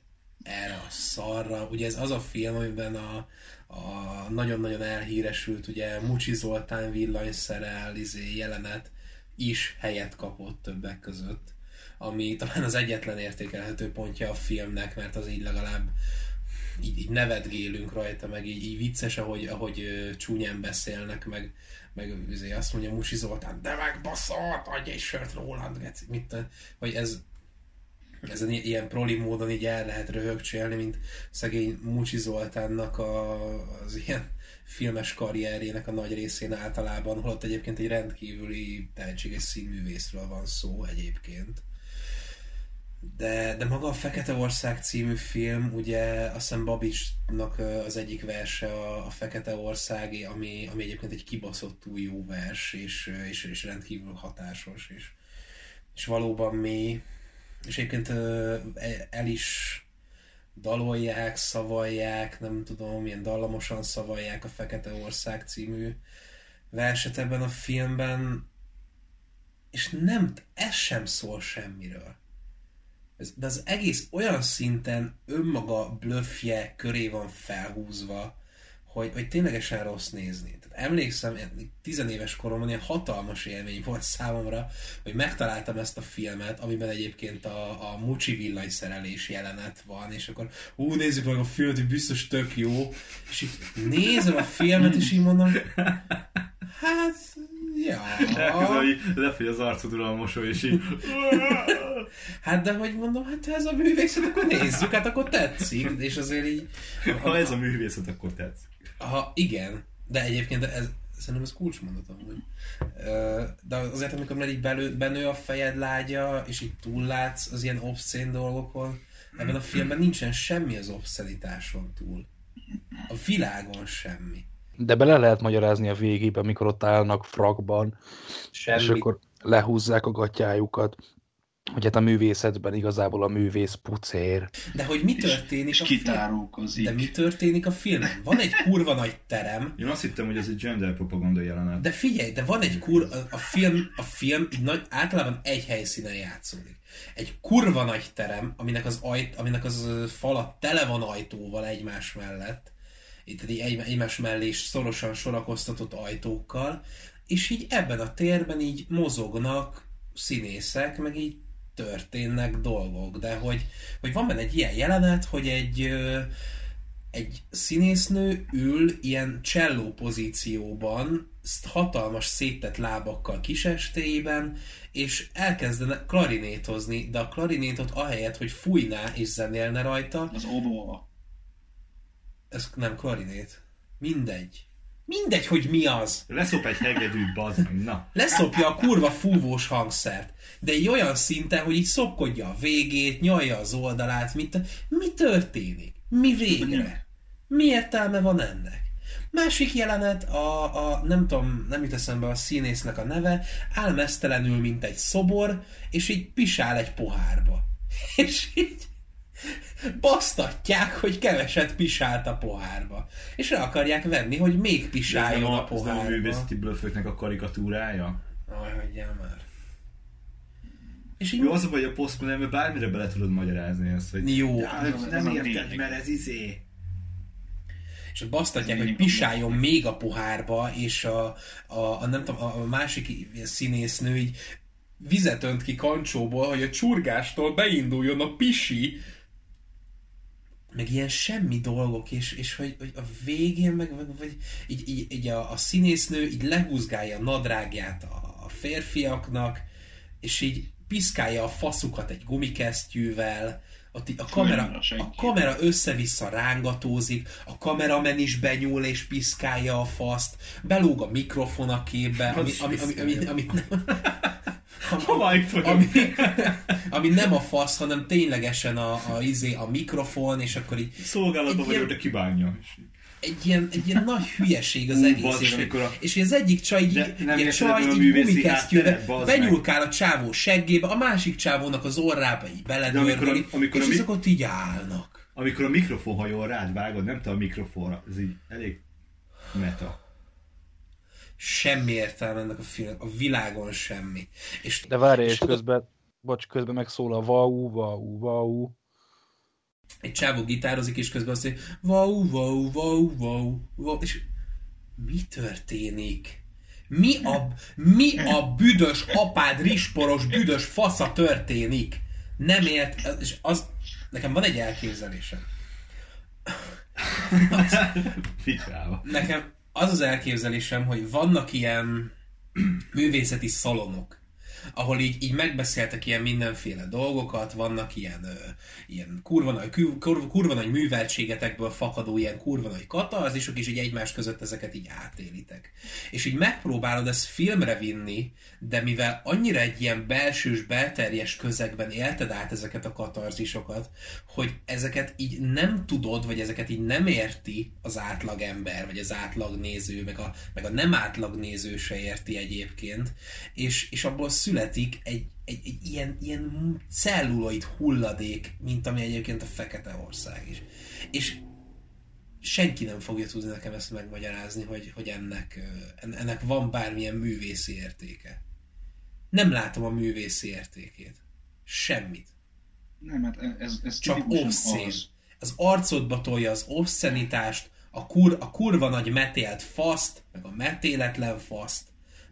erre a szarra. Ugye ez az a film, amiben a, a nagyon-nagyon elhíresült, ugye Mucsi Zoltán villanyszerel izé, jelenet is helyet kapott többek között, ami talán az egyetlen értékelhető pontja a filmnek, mert az így legalább így, így nevetgélünk rajta, meg így, így vicces, ahogy, ahogy csúnyán beszélnek, meg, meg azt mondja Mucsi Zoltán, de meg baszott, adj egy sört Roland, geci, mit, vagy ez ezen ilyen proli módon így el lehet röhögcsélni, mint szegény Mucsi Zoltánnak a, az ilyen filmes karrierjének a nagy részén általában, holott egyébként egy rendkívüli tehetséges színművészről van szó egyébként. De, de maga a Fekete Ország című film, ugye azt hiszem Babitsnak az egyik verse a, a Fekete Országé, ami, ami egyébként egy kibaszottul jó vers, és, és, és rendkívül hatásos, és, és valóban mély. És egyébként el is dalolják, szavalják, nem tudom, ilyen dallamosan szavalják a Fekete Ország című verset ebben a filmben, és nem, ez sem szól semmiről. De az egész olyan szinten önmaga blöffje köré van felhúzva, hogy, hogy ténylegesen rossz nézni. Tehát emlékszem, tizenéves koromban ilyen hatalmas élmény volt számomra, hogy megtaláltam ezt a filmet, amiben egyébként a, a Mucsi villanyszerelés jelenet van, és akkor hú, nézzük meg a filmet, hogy biztos tök jó, és így nézem a filmet, és így mondom, hát, ja. Elkezdem, hogy lefogy az arcodról a mosoly, és így... Hát de hogy mondom, hát ha ez a művészet, akkor nézzük, hát akkor tetszik, és azért így... Ha, ha ez a művészet, akkor tetszik. Ha, igen, de egyébként ez, szerintem ez kulcsmondat amúgy. De azért, amikor már így belő, benő a fejed lágya, és így túllátsz az ilyen obszcén dolgokon, ebben a filmben nincsen semmi az obszcenitáson túl. A világon semmi. De bele lehet magyarázni a végébe, amikor ott állnak frakban, semmi. És akkor lehúzzák a gatyájukat. Hogy hát a művészetben igazából a művész pucér. De hogy mi történik és, a kitárulkozik. De mi történik a filmben? Van egy kurva nagy terem. Én azt hittem, hogy ez egy gender propaganda jelenet. De figyelj, de van egy kurva... A film, a film nagy, általában egy helyszínen játszódik. Egy kurva nagy terem, aminek az, ajt, aminek az fala tele van ajtóval egymás mellett. Itt egy, egymás mellé szorosan sorakoztatott ajtókkal. És így ebben a térben így mozognak színészek, meg így történnek dolgok, de hogy, hogy van benne egy ilyen jelenet, hogy egy, egy színésznő ül ilyen cselló pozícióban, hatalmas széttett lábakkal kisestéiben, és elkezdene klarinétozni, de a klarinétot ahelyett, hogy fújná és zenélne rajta... Az oboa. Ez nem klarinét. Mindegy. Mindegy, hogy mi az. Leszop egy hegedű, bazd, na. Leszopja a kurva fúvós hangszert. De egy olyan szinten, hogy így szopkodja a végét, nyalja az oldalát, mit, mi történik? Mi végre? Mi értelme van ennek? Másik jelenet, a, a nem tudom, nem jut eszembe a színésznek a neve, álmesztelenül, mint egy szobor, és így pisál egy pohárba. És így basztatják, hogy keveset pisált a pohárba. És el akarják venni, hogy még pisáljon a, a pohárba. Ez nem a művészeti blöföknek a karikatúrája? Aj, hagyjál már. És így jó, az a baj, hogy a posztmodernben bármire bele tudod magyarázni ezt, hogy... Jó. De, nem, nem, nem érted, mert ez izé... És ott basztatják, hogy pisáljon még a pohárba, és a, a, a, nem tudom, a másik színésznő így vizet önt ki kancsóból, hogy a csurgástól beinduljon a pisi. Meg ilyen semmi dolgok, és, és hogy, hogy a végén meg vagy, így, így, így a, a színésznő így lehúzgálja a nadrágját a, a férfiaknak, és így piszkálja a faszukat egy gumikesztyűvel, a kamera, a kamera össze-vissza rángatózik, a kameramen is benyúl és piszkálja a faszt, belóg a mikrofon a képbe, ami, ami, ami, ami, ami, nem, ami, ami, ami nem a fasz, hanem ténylegesen a, a, a, a mikrofon, és akkor így... Szolgálatban vagyok, de kibánja. Egy ilyen, egy ilyen nagy hülyeség az Hú, egész, bazd, és, a... és az egyik csaj így, ilyen csaj így gumikesztyűbe, benyúlkál a csávó seggébe, a másik csávónak az orrába így beledörgölik, és mi... ezek ott így állnak. Amikor a mikrofon hajol rád vágod, nem te a mikrofonra, ez így elég meta. Semmi értelme ennek a filmnek, a világon semmi. És... De várj, és közben, bocs, közben megszól a vau, vau, vau. Egy csávó gitározik, és közben azt mondja, wow, wow, wow, wow, wow, és mi történik? Mi a, mi a büdös apád risporos büdös fasza történik? Nem ért, és az, nekem van egy elképzelésem. Az, nekem az az elképzelésem, hogy vannak ilyen művészeti szalonok, ahol így, így megbeszéltek ilyen mindenféle dolgokat, vannak ilyen, ö, ilyen kurva, nagy, kur, kurva nagy műveltségetekből fakadó ilyen kurva nagy katarzisok, és így egymás között ezeket így átélitek. És így megpróbálod ezt filmre vinni, de mivel annyira egy ilyen belsős, belterjes közegben élted át ezeket a katarzisokat, hogy ezeket így nem tudod, vagy ezeket így nem érti az átlagember, vagy az átlagnéző, meg a, meg a nem átlagnéző se érti egyébként, és, és abból születik egy, egy, egy ilyen, ilyen celluloid hulladék, mint ami egyébként a Fekete-ország is. És senki nem fogja tudni nekem ezt megmagyarázni, hogy, hogy ennek, ennek van bármilyen művészi értéke. Nem látom a művészi értékét. Semmit. Nem, hát ez, ez csak obszén. Az. az arcodba tolja az obszenitást, a, kur, a kurva nagy metélt faszt, meg a metéletlen faszt,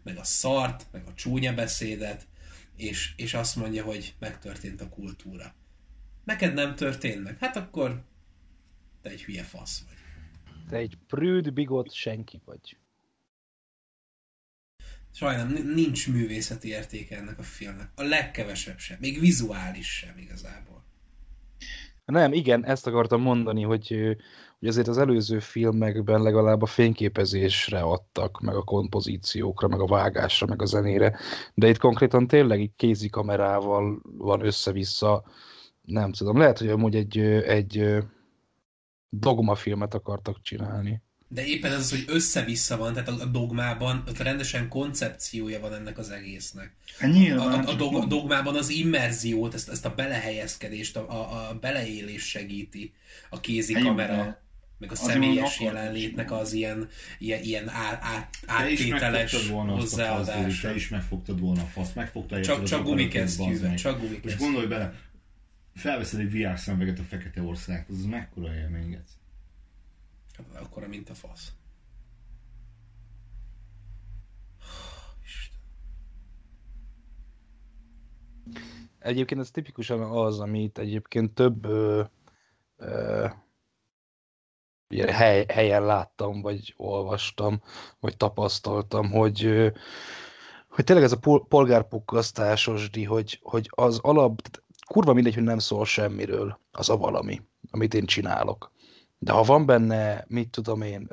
meg a szart, meg a csúnya beszédet, és, és azt mondja, hogy megtörtént a kultúra. Neked nem történt meg? Hát akkor te egy hülye fasz vagy. Te egy prűd, bigot, senki vagy. Sajnálom, nincs művészeti értéke ennek a filmnek. A legkevesebb sem. Még vizuális sem igazából. Nem, igen, ezt akartam mondani, hogy, hogy azért az előző filmekben legalább a fényképezésre adtak, meg a kompozíciókra, meg a vágásra, meg a zenére, de itt konkrétan tényleg kézikamerával van össze-vissza, nem tudom, lehet, hogy amúgy egy, egy dogmafilmet akartak csinálni. De éppen ez az, hogy össze-vissza van, tehát a dogmában ott rendesen koncepciója van ennek az egésznek. A, a, a dog, dogmában az immerziót, ezt, ezt a belehelyezkedést, a, a, a beleélés segíti a kézikamera, meg a személyes jelenlétnek az ilyen, ilyen, ilyen á, á, áttételes hozzáadás. Te is megfogtad volna a faszt, megfogtad érted. Csak, csak gumikesztyűvel, csak gumikesztyűvel. És gondolj bele, felveszed egy vé er szemüveget a Fekete Országhoz, az mekkora élményed? Akkora, mint a fasz. Isten. Egyébként ez tipikusan az, amit egyébként több ö, ö, hely, helyen láttam, vagy olvastam, vagy tapasztaltam, hogy, hogy tényleg ez a polgárpukkasztásosdi, hogy, hogy az alap, kurva mindegy, hogy nem szól semmiről, az a valami, amit én csinálok. De ha van benne, mit tudom én,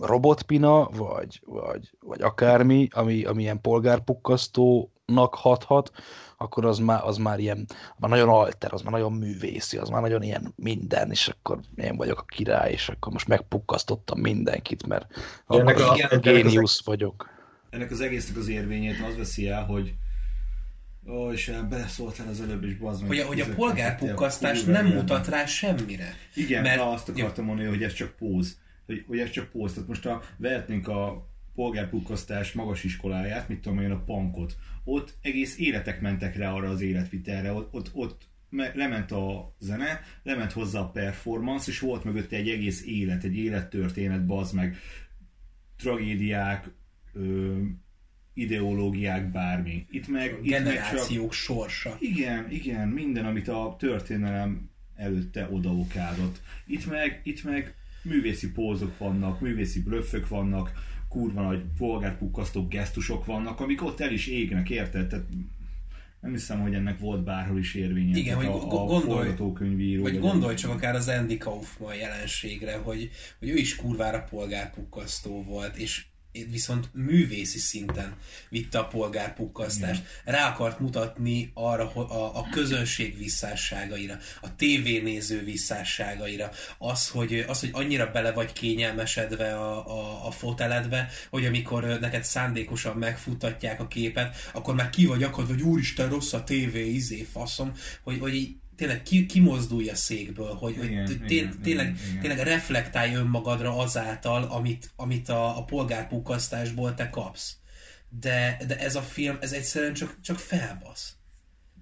robotpina, vagy, vagy, vagy akármi, ami, ami ilyen polgárpukkasztónak hathat, akkor az már, az már ilyen, már nagyon alter, az már nagyon művészi, az már nagyon ilyen minden, és akkor én vagyok a király, és akkor most megpukkasztottam mindenkit, mert ennek a, igen, géniusz vagyok. Ennek az egésznek az érvényét az veszi el, hogy ó, és beleszóltál az előbb is, bazd meg. Hogy, hogy a polgárpukkasztás nem mutat rá semmire. Igen, mert azt akartam mondani, hogy ez csak póz. Hogy, hogy ez csak póz. Tehát most ha vehetnénk a polgárpukkasztás magas iskoláját, mit tudom én, a Pankot, ott egész életek mentek rá arra az életvitelre, ott, ott, ott lement a zene, lement hozzá a performance, és volt mögötte egy egész élet, egy élettörténet, bazd meg, tragédiák, ö, ideológiák, bármi. Itt meg, itt generációk meg csak... sorsa. Igen, igen, minden, amit a történelem előtte odaokádott. Itt meg, itt meg művészi pózok vannak, művészi blöffök vannak, kurva nagy polgárpukkasztó gesztusok vannak, amik ott el is égnek, érted? Tehát nem hiszem, hogy ennek volt bárhol is érvénye. Igen, hogy a, a gondolj, forgatókönyvíró. Vagy gondolj csak akár az Andy Kaufman jelenségre, hogy, hogy ő is kurvára polgárpukkasztó volt, és viszont művészi szinten vitte a polgárpukkasztást. Rá akart mutatni arra, a, a közönség visszásságaira, a tévénéző visszásságaira, az hogy, az, hogy annyira bele vagy kényelmesedve a, a, a foteledbe, hogy amikor neked szándékosan megfuttatják a képet, akkor már ki vagy akadva, hogy úristen, rossz a tévé, izé, faszom, hogy, hogy így tényleg ki, kimozdulj a székből, hogy, igen, hogy té, igen, tényleg, igen. tényleg reflektálj önmagadra azáltal, amit, amit a, a polgárpukkasztásból te kapsz. De, de ez a film, ez egyszerűen csak, csak felbasz.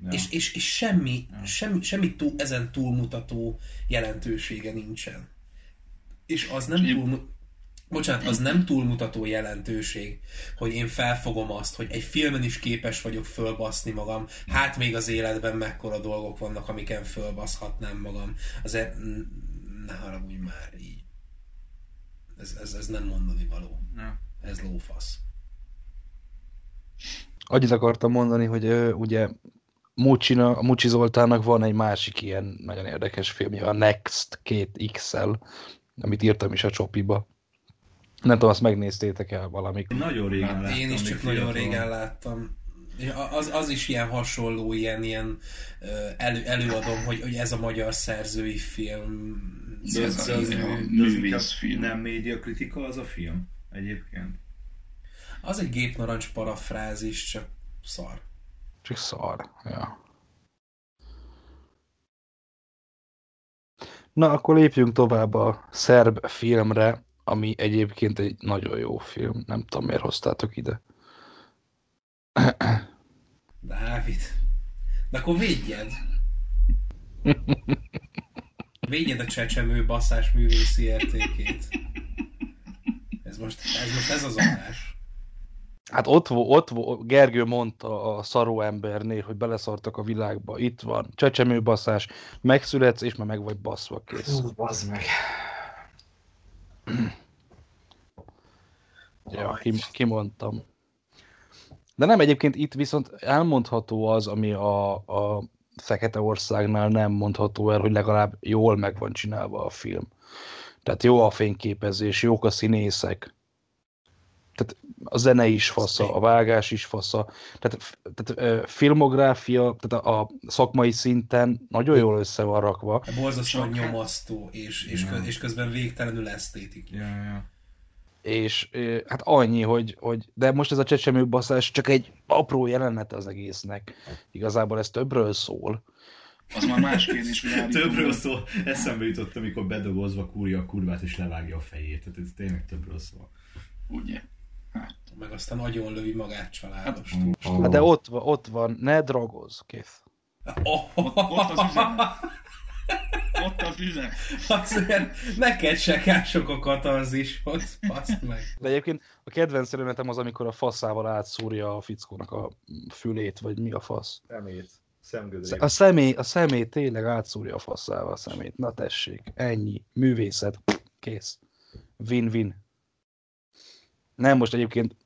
Ja. És, és, és semmi, ja. semmi, semmi túl, ezen túlmutató jelentősége nincsen. És az nem túlmutató... Bocsánat, az nem túlmutató jelentőség, hogy én felfogom azt, hogy egy filmen is képes vagyok fölbaszni magam, hát még az életben mekkora dolgok vannak, amiken fölbaszhatnám magam. Azért ne haragudj már így. Ez, ez, ez nem mondani való. Nem. Ez lófasz. Annyit akartam mondani, hogy uh, ugye Mucsina, Mucsi Zoltánnak van egy másik ilyen nagyon érdekes filmje, a Next kettő iksz-el, amit írtam is a csopiba. Nem tudom, azt megnéztétek el valamikor. Nagyon régen hát, láttam. Én is csak nagyon régen láttam. Az, az is ilyen hasonló, ilyen, ilyen elő, előadom, hogy, hogy ez a magyar szerzői film. De ez, ez, ez, ez a művészfilm. Nem médiakritika az a film egyébként? Az egy gépnarancs parafrázis, csak szar. Csak szar, ja. Na, akkor lépjünk tovább a szerb filmre, ami egyébként egy nagyon jó film. Nem tudom, miért hoztátok ide. Dávid. De akkor védjed. Védjed a csecsemő basszás művészi értékét. Ez most ez, most ez az adás. Hát ott, ott Gergő mondta a szaró embernél, hogy beleszartak a világba. Itt van csecsemő basszás, megszületsz, és már meg vagy basszva, kész. Hú, bassz meg. Ja, kimondtam. De nem, egyébként itt viszont elmondható az, ami a, a Feketeországnál nem mondható el, hogy legalább jól meg van csinálva a film. Tehát jó a fényképezés, jók a színészek. Tehát a zene is fasza, a vágás is fasza. Tehát, tehát filmográfia, tehát a, a szakmai szinten nagyon jól össze van rakva. Borzasztóan nyomasztó, és, és, ja. köz, és közben végtelenül esztétikus. Ja, ja. És hát annyi, hogy, hogy... De most ez a csecsemőbaszás csak egy apró jelenet az egésznek. Igazából ez többről szól. Az már más kérdés, hogy állítom. Többről szól. Eszembe jutott, amikor bedobozva kúrja a kurvát, és levágja a fejét. Tehát ez tényleg többről szól. Ugye? Meg aztán agyon lövi magát családostól. Hát de ott van, ott van, ne dragozz, kész. Oh. Ott, ott az üzenet. Ott az üzenet. Azért neked se kell sok a katarzishoz, baszd meg. De egyébként a kedvenc jelenetem az, amikor a faszával átszúrja a fickónak a fülét, vagy mi a fasz? Szemét. Szemgödrét. A szemét, a szemét tényleg átszúrja a faszával a szemét. Na tessék, ennyi, művészet. Kész. Win-win. Nem most egyébként.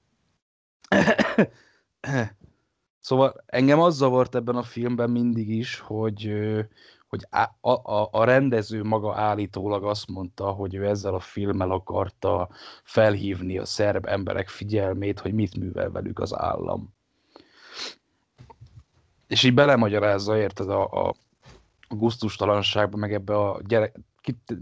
Szóval engem az zavart ebben a filmben mindig is, hogy, hogy a, a, a rendező maga állítólag azt mondta, hogy ő ezzel a filmmel akarta felhívni a szerb emberek figyelmét, hogy mit művel velük az állam. És így belemagyarázza, érted, a, a gusztustalanságba, meg ebbe a gyerek,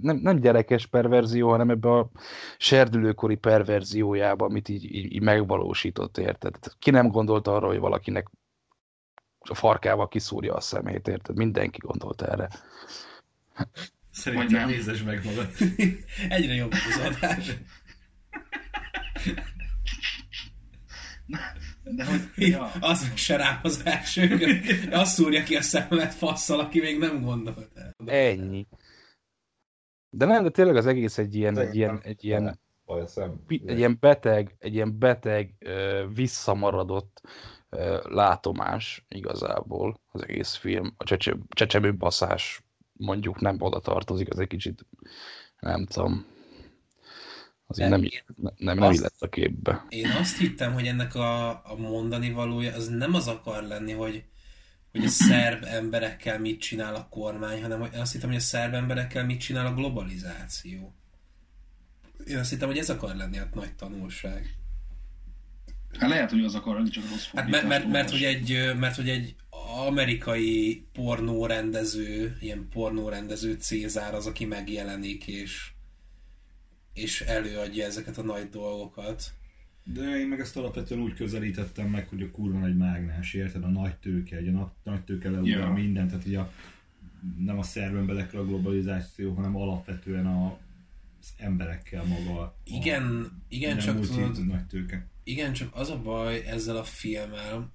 nem, nem gyerekes perverzió, hanem ebbe a serdülőkori perverziójába, amit így, így, így megvalósított, érted. Ki nem gondolta arra, hogy valakinek a farkával kiszúrja a szemét, érted. Mindenki gondolt erre. Szerintem nézes meg magad. Egyre jobb az adás. De hogy, ja. Az meg se ráhozás, azt szúrja ki a szememet fasszal, aki még nem gondolt el. Ennyi. De nem, de tényleg az egész egy ilyen, egy ilyen, egy ilyen, egy ilyen beteg, egy ilyen beteg, visszamaradott látomás igazából az egész film. A csecse, csecsemőbaszás mondjuk nem oda tartozik, az egy kicsit, nem tudom. Azért nem, nem, nem, nem illett a képbe. Én azt hittem, hogy ennek a, a mondani valója az nem az akar lenni, hogy, hogy a szerb emberekkel mit csinál a kormány, hanem hogy azt hittem, hogy a szerb emberekkel mit csinál a globalizáció. Én azt hittem, hogy ez akar lenni a nagy tanulság. Hát lehet, hogy az akar lenni, csak rossz fordítás. Hát mert, mert, mert, hogy egy, mert hogy egy amerikai pornórendező, ilyen pornórendező Cézár az, aki megjelenik, és és előadja ezeket a nagy dolgokat. De én meg ezt alapvetően úgy közelítettem meg, hogy a kurva nagy mágnás, érted? A nagy tőke, egy a nagy tőke leugol ja. mindent, tehát így a, nem a szerb emberekkel a globalizáció, hanem alapvetően a, az emberekkel maga a, igen, a, igen csak tudod, nagy tőke. Igen, csak az a baj ezzel a filmmel,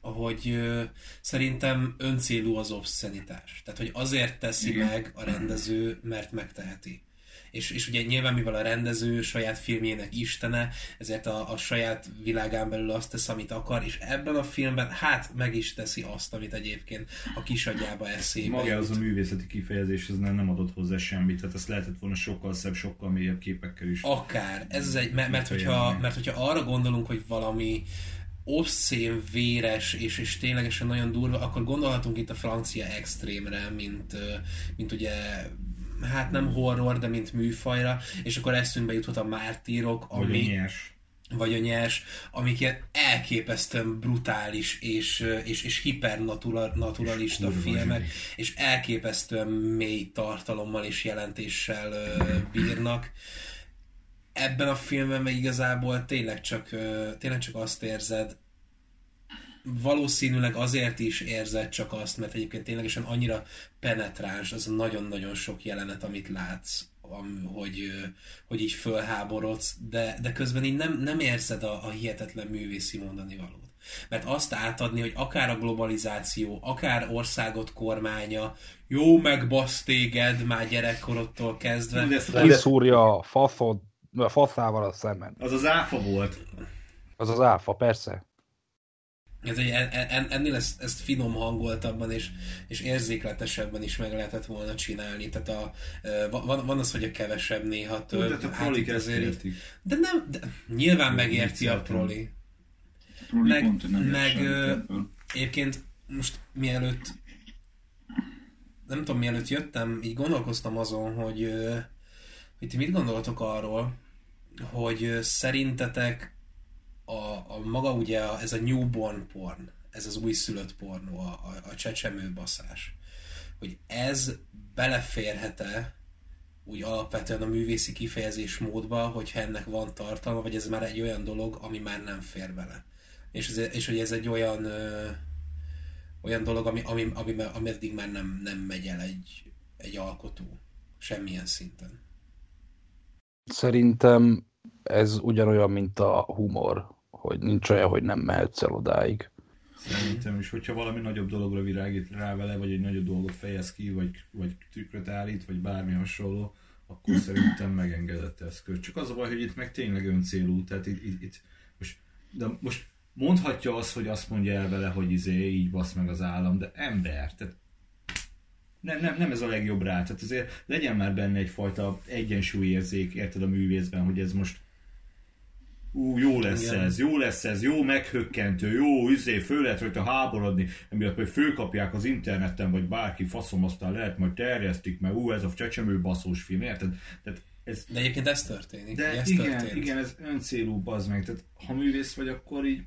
hogy ö, szerintem öncélú az obszenitás. Tehát, hogy azért teszi igen. meg a rendező, mert megteheti. És, és ugye nyilván, mivel a rendező saját filmjének istene, ezért a, a saját világán belül azt tesz, amit akar, és ebben a filmben hát meg is teszi azt, amit egyébként a kisagyába eszébe. Maga az a művészeti kifejezés, ez nem, nem adott hozzá semmit, tehát ezt lehetett volna sokkal szebb, sokkal mélyebb képekkel is. Akár, ez egy, mert, mert, hogyha, mert hogyha arra gondolunk, hogy valami obszén, véres és, és ténylegesen nagyon durva, akkor gondolhatunk itt a francia extrémre, mint, mint ugye hát nem horror, de mint műfajra, és akkor eszünkbe juthat a Mártírok, ami, vagy a Nyers, vagy a Nyers, amik ilyen elképesztően brutális és, és, és hipernaturalista filmek, és elképesztően mély tartalommal és jelentéssel bírnak. Ebben a filmben meg igazából tényleg csak, tényleg csak azt érzed, valószínűleg azért is érzed csak azt, mert egyébként ténylegesen annyira penetráns az a nagyon-nagyon sok jelenet, amit látsz, hogy, hogy így fölháborodsz, de, de közben így nem, nem érzed a, a hihetetlen művészi mondani valót. Mert azt átadni, hogy akár a globalizáció, akár országot kormánya, jó megbasz téged már gyerekkorodtól kezdve. Kiszúrja a faszod, a faszával a szemed. Az az áfa volt. Az az áfa, persze. Ez egy, en, ennél ezt, ezt finom hangoltabban és, és érzékletesebben is meg lehetett volna csinálni. Tehát a, van, van az, hogy a kevesebb néha több. De, hát itt azért, de nem, de nyilván megérti a proli. A proli meg, pont, nem meg egyébként most mielőtt, nem tudom, mielőtt jöttem, így gondolkoztam azon, hogy, hogy ti mit gondoltok arról, hogy szerintetek A, a maga ugye a, ez a newborn porn, ez az újszülött pornó, a, a, a csecsemőbaszás, hogy ez beleférhet-e úgy alapvetően a művészi kifejezés módba, hogyha ennek van tartalma, vagy ez már egy olyan dolog, ami már nem fér bele. És, ez, és hogy ez egy olyan ö, olyan dolog, ami, ami, ami, ami eddig már nem, nem megy el egy, egy alkotó, semmilyen szinten. Szerintem ez ugyanolyan, mint a humor, hogy nincs olyan, hogy nem mehetsz el odáig. Szerintem is, hogyha valami nagyobb dologra virágít rá vele, vagy egy nagyobb dolgot fejez ki, vagy, vagy tükröt állít, vagy bármi hasonló, akkor szerintem megengedett eszköz. Csak az a baj, hogy itt meg tényleg öncélú, tehát itt, itt, itt most, de most mondhatja azt, hogy azt mondja el vele, hogy izé, így basz meg az állam, de ember, tehát nem, nem, nem ez a legjobb rá. Tehát azért legyen már benne egyfajta egyensúlyérzék, érted, a művészben, hogy ez most ú, jó lesz igen. ez, jó lesz ez, jó meghökkentő, jó, izé, föl lehet rajta háborodni, emiatt hogy fölkapják az interneten, vagy bárki faszom, aztán lehet majd terjesztik, mert ú, ez a csecsemő baszós film, érted? Tehát ez... De egyébként ez történik. De ez igen, történt. igen, ez öncélú, bazd meg. Tehát ha művész vagy, akkor így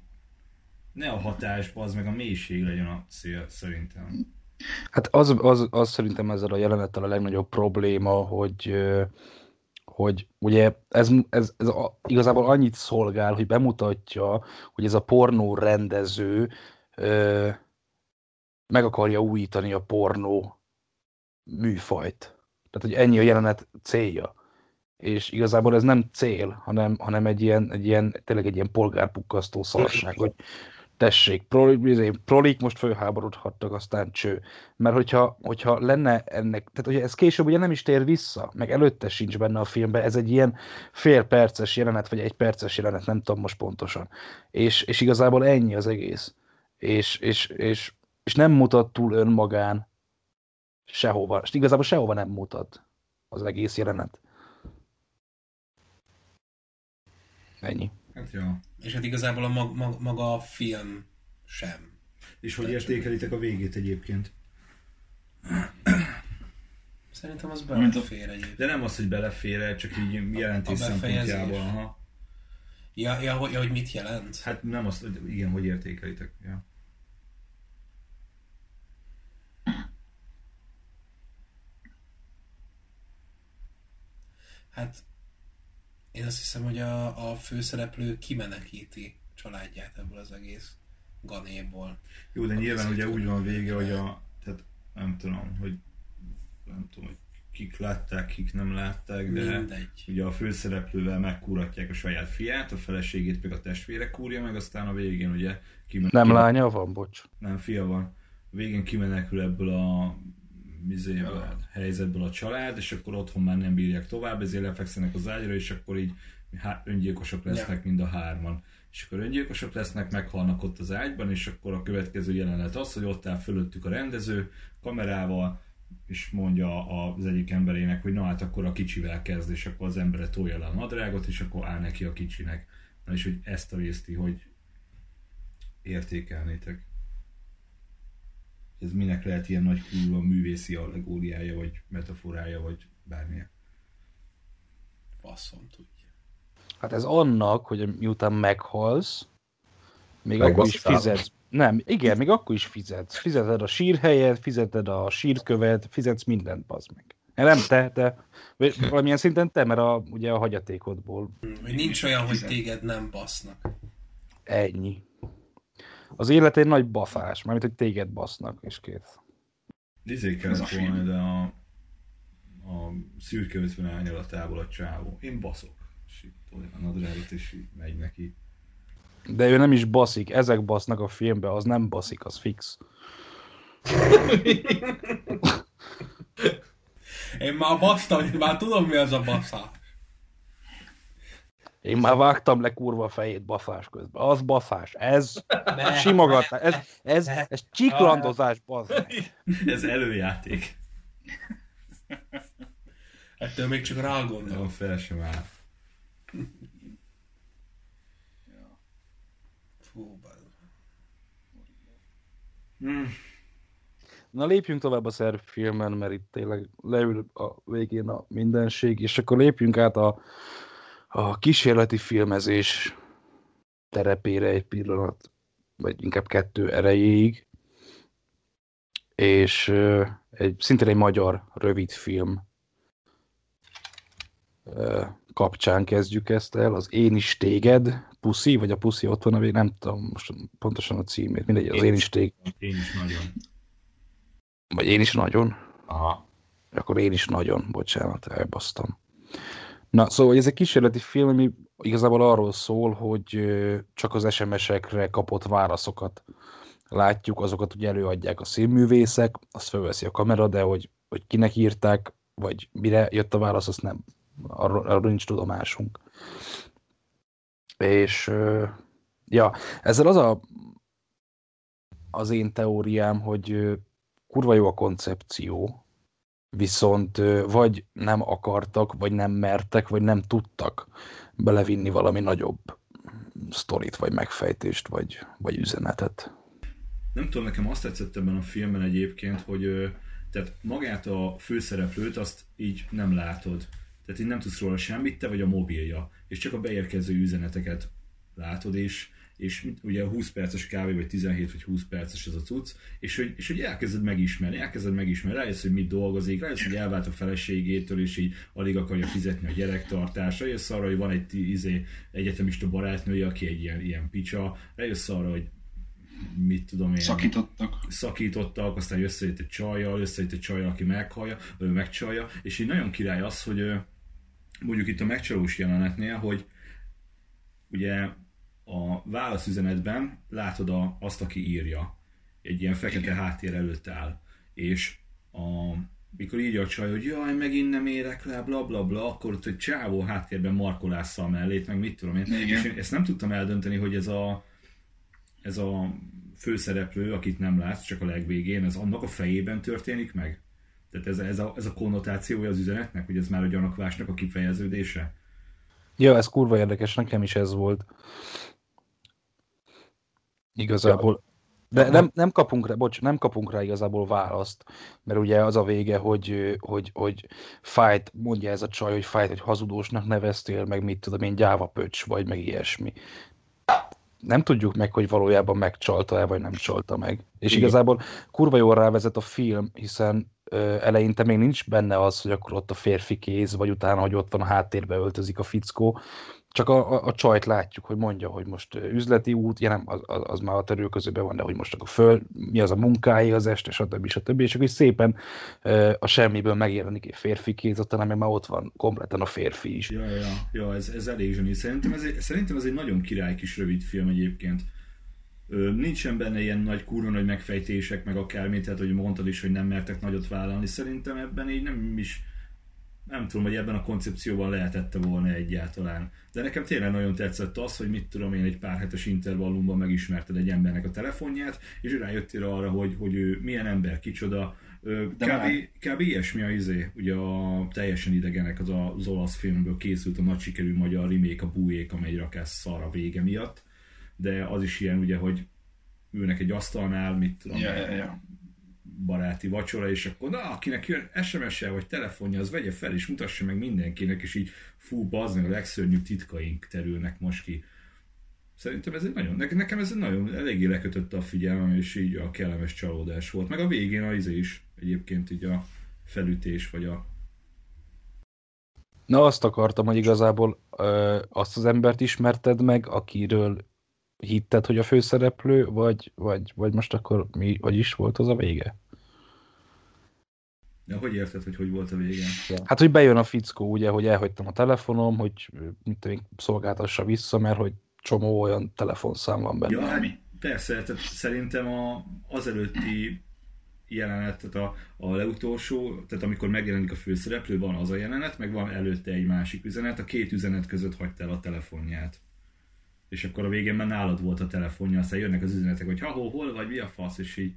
ne a hatás, bazd meg, a mélység legyen a cél, szerintem. Hát az, az, az szerintem ezzel a jelenettel a legnagyobb probléma, hogy... hogy ugye ez, ez, ez a, igazából annyit szolgál, hogy bemutatja, hogy ez a pornó rendező ö, meg akarja újítani a pornó műfajt. Tehát, hogy ennyi a jelenet célja. És igazából ez nem cél, hanem, hanem egy, ilyen, egy ilyen, tényleg egy ilyen polgárpukkasztó szarság, hogy tessék, prolik, prolik most fölháborodhattak, aztán cső. Mert hogyha, hogyha lenne ennek, tehát ugye ez később ugye nem is tér vissza, meg előtte sincs benne a filmben, ez egy ilyen fél perces jelenet, vagy egy perces jelenet, nem tudom most pontosan. És, és igazából ennyi az egész. És, és, és, és nem mutat túl önmagán sehova. És igazából sehova nem mutat az egész jelenet. Ennyi. Hát jó. És hát igazából a mag, mag, maga a film sem. És hogy értékelitek a végét egyébként? Szerintem az belefér egyébként. De nem az, hogy belefér, csak így jelentés szempontjából. Aha. Ja, ja, hogy, ja, hogy mit jelent? Hát nem azt, hogy igen, hogy értékelitek. Ja. Hát... Én azt hiszem, hogy a, a főszereplő kimenekíti családját ebből az egész ganéból. Jó, de nyilván ugye úgy van vége, hogy a... Tehát nem tudom, hogy... Nem tudom, hogy kik látták, kik nem látták, de... Mindegy. Ugye a főszereplővel megkúratják a saját fiát, a feleségét meg a testvére kúrja meg, aztán a végén ugye... Kimenekül, nem lánya van, bocs. Nem, fia van. A végén kimenekül ebből a... mizéből, helyzetből a család, és akkor otthon már nem bírják tovább, ezért lefekszenek az ágyra, és akkor így öngyilkosok lesznek ja. mind a hárman. És akkor öngyilkosok lesznek, meghalnak ott az ágyban, és akkor a következő jelenet az, hogy ott áll fölöttük a rendező kamerával, és mondja az egyik emberének, hogy na hát akkor a kicsivel kezd, és akkor az embere tolja le a nadrágot, és akkor áll neki a kicsinek. Na és hogy ezt a részt, hogy értékelnétek. Ez minek lehet ilyen nagy kurva művészi allegóriája, vagy metaforája, vagy bármilyen. Faszom tudja. Hát ez annak, hogy miután meghalsz, még meg akkor is fizetsz. Nem, igen, még akkor is fizetsz. Fizeted a sírhelyet, fizeted a sírkövet, fizetsz mindent, bazd meg. Nem te, de valamilyen szinten te, mert a, ugye a hagyatékodból. Nincs olyan, hogy téged nem basznak. Ennyi. Az élet egy nagy bafás, mármint, hogy téged basznak, és kész. Izé kellett volna, de a, a szürke ötven árnyalatából a csávó. Én baszok. És itt olyan nadrágot, és így megy neki. De ő nem is baszik, ezek basznak a filmbe, az nem baszik, az fix. Én már basztam, már tudom, mi az a baszá. Én már vágtam le kurva a fejét baszás közben. Az baszás, ez ne, simogatás, ez, ez, ez csiklandozás, baszás. Ez előjáték. Ettől még csak rá gondolom. Nem, fel sem áll. Fú, hmm. Na lépjünk tovább a szerb filmen, mert itt tényleg leül a végén a mindenség, és akkor lépjünk át a A kísérleti filmezés terepére egy pillanat, vagy inkább kettő erejéig, és uh, egy, szintén egy magyar rövidfilm uh, kapcsán kezdjük ezt el, az Én is téged, Puszi, vagy a Puszi ott van a vég, nem tudom most pontosan a címét, mindegy, az Én, én is téged. Én is nagyon. Vagy Én is nagyon? Aha. Akkor Én is nagyon, bocsánat, elbasztam. Na, szóval ez egy kísérleti film, ami igazából arról szól, hogy csak az es em es-ekre kapott válaszokat látjuk, azokat ugye előadják a színművészek, azt felveszi a kamera, de hogy, hogy kinek írták, vagy mire jött a válasz, azt nem, arról, arról nincs tudomásunk. És, ja, ezzel az a, az én teóriám, hogy kurva jó a koncepció, viszont vagy nem akartak, vagy nem mertek, vagy nem tudtak belevinni valami nagyobb sztorit, vagy megfejtést, vagy, vagy üzenetet. Nem tudom, nekem azt tetszett ebben a filmben egyébként, hogy tehát magát a főszereplőt azt így nem látod. Tehát így nem tudsz róla semmit, te vagy a mobilja. És csak a beérkező üzeneteket látod, és, és ugye húsz perces kávé, vagy tizenhét vagy húsz perces ez a cucc, és hogy, és hogy elkezded megismerni, elkezded megismerni, rájössz, hogy mit dolgozik, rájössz, hogy elvált a feleségétől, és így alig akarja fizetni a gyerektartásra, rájössz arra, hogy van egy izé, egyetemista barátnője, aki egy ilyen, ilyen picsa, rájössz arra, hogy mit tudom én, szakítottak. Szakítottak, aztán összejött egy csajjal, összejött egy csajjal, aki meghallja, ő megcsalja, és így nagyon király az, hogy mondjuk itt a megcsalós jelenetnél, hogy ugye a válaszüzenetben látod a, azt, aki írja, egy ilyen fekete háttér előtt áll, és a, mikor írja a csaj, hogy jaj, megint nem érek le, bla bla bla, akkor ott egy csávó háttérben markolássza a mellét, meg mit tudom én. És én ezt nem tudtam eldönteni, hogy ez a ez a főszereplő, akit nem látsz, csak a legvégén, ez annak a fejében történik meg? Tehát ez, ez, a, ez a konnotációja az üzenetnek, hogy ez már a gyanakvásnak a kifejeződése? Ja, ez kurva érdekes, nekem is ez volt. Igazából. De nem, nem, kapunk rá, bocs, nem kapunk rá igazából választ, mert ugye az a vége, hogy, hogy, hogy fájt, mondja ez a csaj, hogy fájt, hogy hazudósnak neveztél, meg mit tudom én, gyáva pöcs, vagy meg ilyesmi. Nem tudjuk meg, hogy valójában megcsalta-e, vagy nem csalta meg. És igen, igazából kurva jól rávezet a film, hiszen ö, eleinte még nincs benne az, hogy akkor ott a férfi kéz, vagy utána, hogy ott van a háttérbe öltözik a fickó. Csak a, a, a csajt látjuk, hogy mondja, hogy most üzleti út, ja nem, az, az már a terülközőben van, de hogy most akkor föl, mi az a munkája, az este, stb. stb. És akkor szépen ö, a semmiből megjelenik egy férfi kéz, aztán meg már ott van kompletten a férfi is. Ja, ja, ja ez, ez elég zseni. Szerintem ez, egy, szerintem ez egy nagyon király kis rövid film egyébként. Ö, nincsen benne ilyen nagy kurva nagy megfejtések, meg akármi, tehát hogy mondtad is, hogy nem mertek nagyot vállalni. Szerintem ebben így nem is... Nem tudom, hogy ebben a koncepcióban lehetette volna egyáltalán. De nekem tényleg nagyon tetszett az, hogy mit tudom én, egy pár hetes intervallumban megismerted egy embernek a telefonját, és rájöttél arra, hogy, hogy ő milyen ember, kicsoda. Kb. Ilyesmi a izé, ugye a teljesen idegenek az, az olasz filmből készült a nagy sikerű magyar remake, a Bújék, amely egy rakás szar a vége miatt. De az is ilyen ugye, hogy ülnek egy asztalnál, mit tudom yeah, yeah, yeah. baráti vacsora, és akkor na, akinek jön es em es-el vagy telefonja, az vegye fel, és mutassa meg mindenkinek, és így fú, bazd meg, a legszörnyűbb titkaink terülnek most ki. Szerintem ez egy nagyon, nekem ez egy nagyon eléggé lekötötte a figyelmem, és így a kellemes csalódás volt. Meg a végén a izé is, egyébként így a felütés, vagy a... Na, azt akartam, hogy igazából ö, azt az embert ismerted meg, akiről hitted, hogy a főszereplő, vagy, vagy, vagy most akkor mi, vagy is volt az a vége? De hogy érted, hogy hogy volt a vége? Hát, hogy bejön a fickó, ugye, hogy elhagytam a telefonom, hogy mit tudom, szolgáltassa vissza, mert hogy csomó olyan telefonszám van benne. Ja, hát persze, tehát szerintem a, az előtti jelenet, tehát a, a leutolsó, tehát amikor megjelenik a főszereplő, van az a jelenet, meg van előtte egy másik üzenet, a két üzenet között hagytál a telefonját. És akkor a végén már nálad volt a telefonja, aztán jönnek az üzenetek, hogy ha, hol, hol vagy, mi a fasz, és így.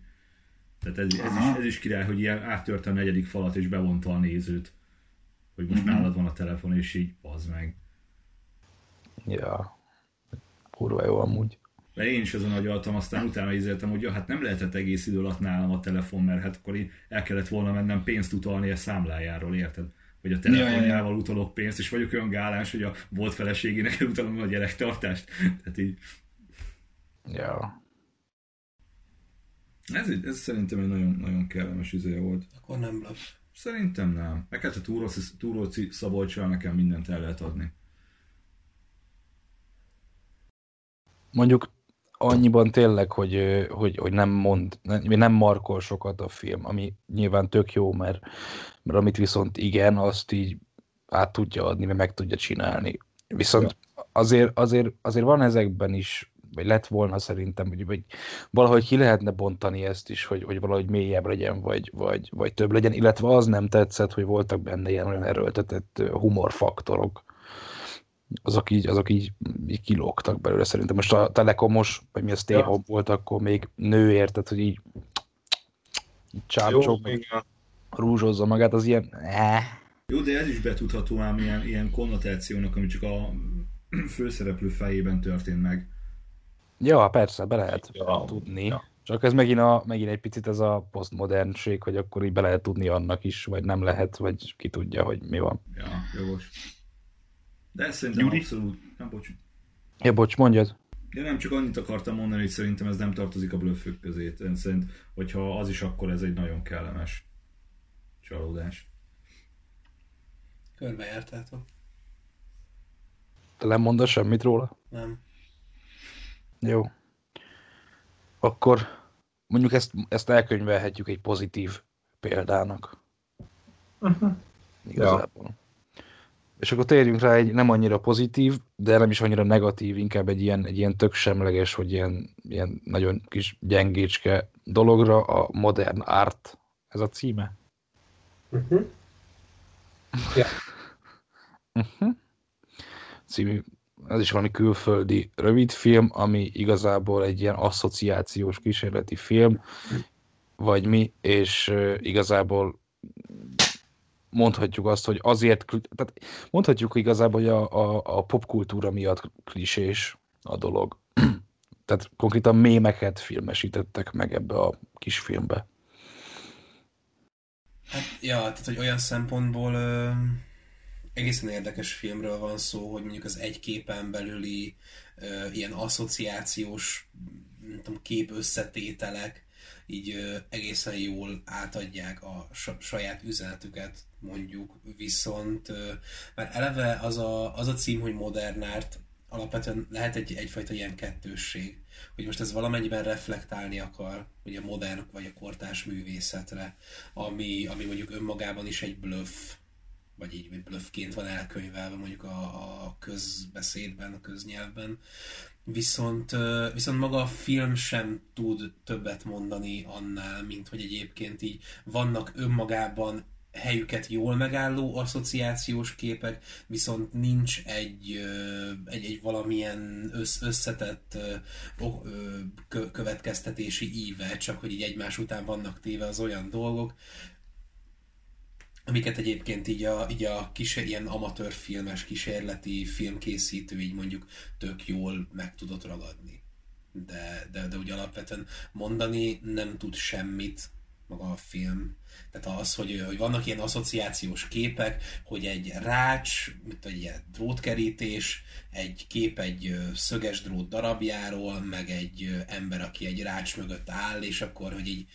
Tehát ez, ez, is, ez is király, hogy ilyen áttört a negyedik falat, és bevonta a nézőt, hogy most mm-hmm. nálad van a telefon, és így, bazd meg. Ja, kurva jó amúgy. De én is azon agyaltam, aztán utána ízéltem, hogy ja, hát nem lehetett egész idő alatt nálam a telefon, mert hát akkor én el kellett volna mennem pénzt utalni a számlájáról, érted? Hogy a telefonjával utalok pénzt, és vagyok olyan gálás, hogy a volt feleségének utalom a gyerektartást. Tehát így... Ja. Ez, ez szerintem egy nagyon, nagyon kellemes üzeje volt. Akkor nem blöv. Szerintem nem. Meg hát a Túróci, Túróci Szabolcssal nekem mindent el lehet adni. Mondjuk annyiban tényleg, hogy, hogy, hogy nem mond, nem markol sokat a film, ami nyilván tök jó, mert, mert amit viszont igen, azt így át tudja adni, mert meg tudja csinálni. Viszont azért, azért, azért van ezekben is, vagy lett volna szerintem, hogy, hogy valahogy ki lehetne bontani ezt is, hogy, hogy valahogy mélyebb legyen, vagy, vagy, vagy több legyen, illetve az nem tetszett, hogy voltak benne ilyen olyan erőltetett humorfaktorok. Azok így, azok így, így kilógtak belőle szerintem. Most a Telekomos, vagy mi az Stay Home volt, akkor még nő értett, hogy így, így csápcsog. Jó, meg... rúzsozza magát, az ilyen... Jó, de ez is betudható ám ilyen, ilyen konnotációnak, ami csak a főszereplő fejében történt meg. Ja, persze, be lehet ja, tudni. Ja. Csak ez megint, a, megint egy picit ez a posztmodernség, hogy akkor így be lehet tudni annak is, vagy nem lehet, vagy ki tudja, hogy mi van. Ja, jogos. De ez szerintem Gyuri? Abszolút... Nem, bocs. Ja, bocs, mondjad. Ja, nem, csak annyit akartam mondani, hogy szerintem ez nem tartozik a blöffök közé. Én szerint, hogyha az is, akkor ez egy nagyon kellemes csalódás. Körbejártátok. Te nem mondasz semmit róla? Nem. Jó. Akkor mondjuk ezt, ezt elkönyvelhetjük egy pozitív példának. Uh-huh. Igazából. Ja. És akkor térjünk rá egy nem annyira pozitív, de nem is annyira negatív, inkább egy ilyen, egy ilyen tök semleges, hogy ilyen, ilyen nagyon kis gyengécske dologra, a modern art. Ez a címe? Uh-huh. Ja. Uh-huh. Című. Ez is valami külföldi rövidfilm, ami igazából egy ilyen asszociációs kísérleti film, vagy mi, és igazából mondhatjuk azt, hogy azért, tehát mondhatjuk igazából, hogy a, a, a popkultúra miatt klisés a dolog. Tehát konkrétan mémeket filmesítettek meg ebbe a kis filmbe. Hát, ja, tehát hogy olyan szempontból... Ö... egészen érdekes filmről van szó, hogy mondjuk az egy képen belüli ö, ilyen asszociációs, nem tudom, kép összetételek így ö, egészen jól átadják a saját üzenetüket, mondjuk, viszont ö, már eleve az a, az a cím, hogy modern art, alapvetően lehet egy, egyfajta ilyen kettősség, hogy most ez valamennyiben reflektálni akar, hogy a modern vagy a kortárs művészetre, ami, ami mondjuk önmagában is egy bluff, vagy így blöffként van elkönyvelve mondjuk a, a közbeszédben, a köznyelvben. Viszont, viszont maga a film sem tud többet mondani annál, mint hogy egyébként így vannak önmagában helyüket jól megálló asszociációs képek, viszont nincs egy, egy, egy valamilyen összetett következtetési íve, csak hogy így egymás után vannak téve az olyan dolgok, amiket egyébként így a, így a kis, ilyen amatőr filmes kísérleti filmkészítő így mondjuk tök jól meg tudott ragadni. De, de, de úgy alapvetően mondani nem tud semmit maga a film. Tehát az, hogy, hogy vannak ilyen asszociációs képek, hogy egy rács, mint egy ilyen drótkerítés, egy kép egy szöges drót darabjáról, meg egy ember, aki egy rács mögött áll, és akkor, hogy így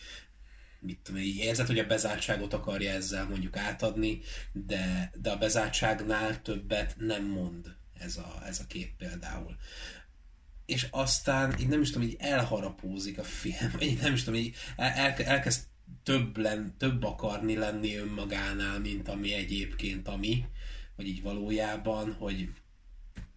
mit tudom, így érzed, hogy a bezártságot akarja ezzel mondjuk átadni, de, de a bezártságnál többet nem mond ez a, ez a kép például. És aztán így nem is tudom, így elharapózik a film, így nem is tudom, így el, elkezd több, len, több akarni lenni önmagánál, mint ami egyébként ami, vagy így valójában, hogy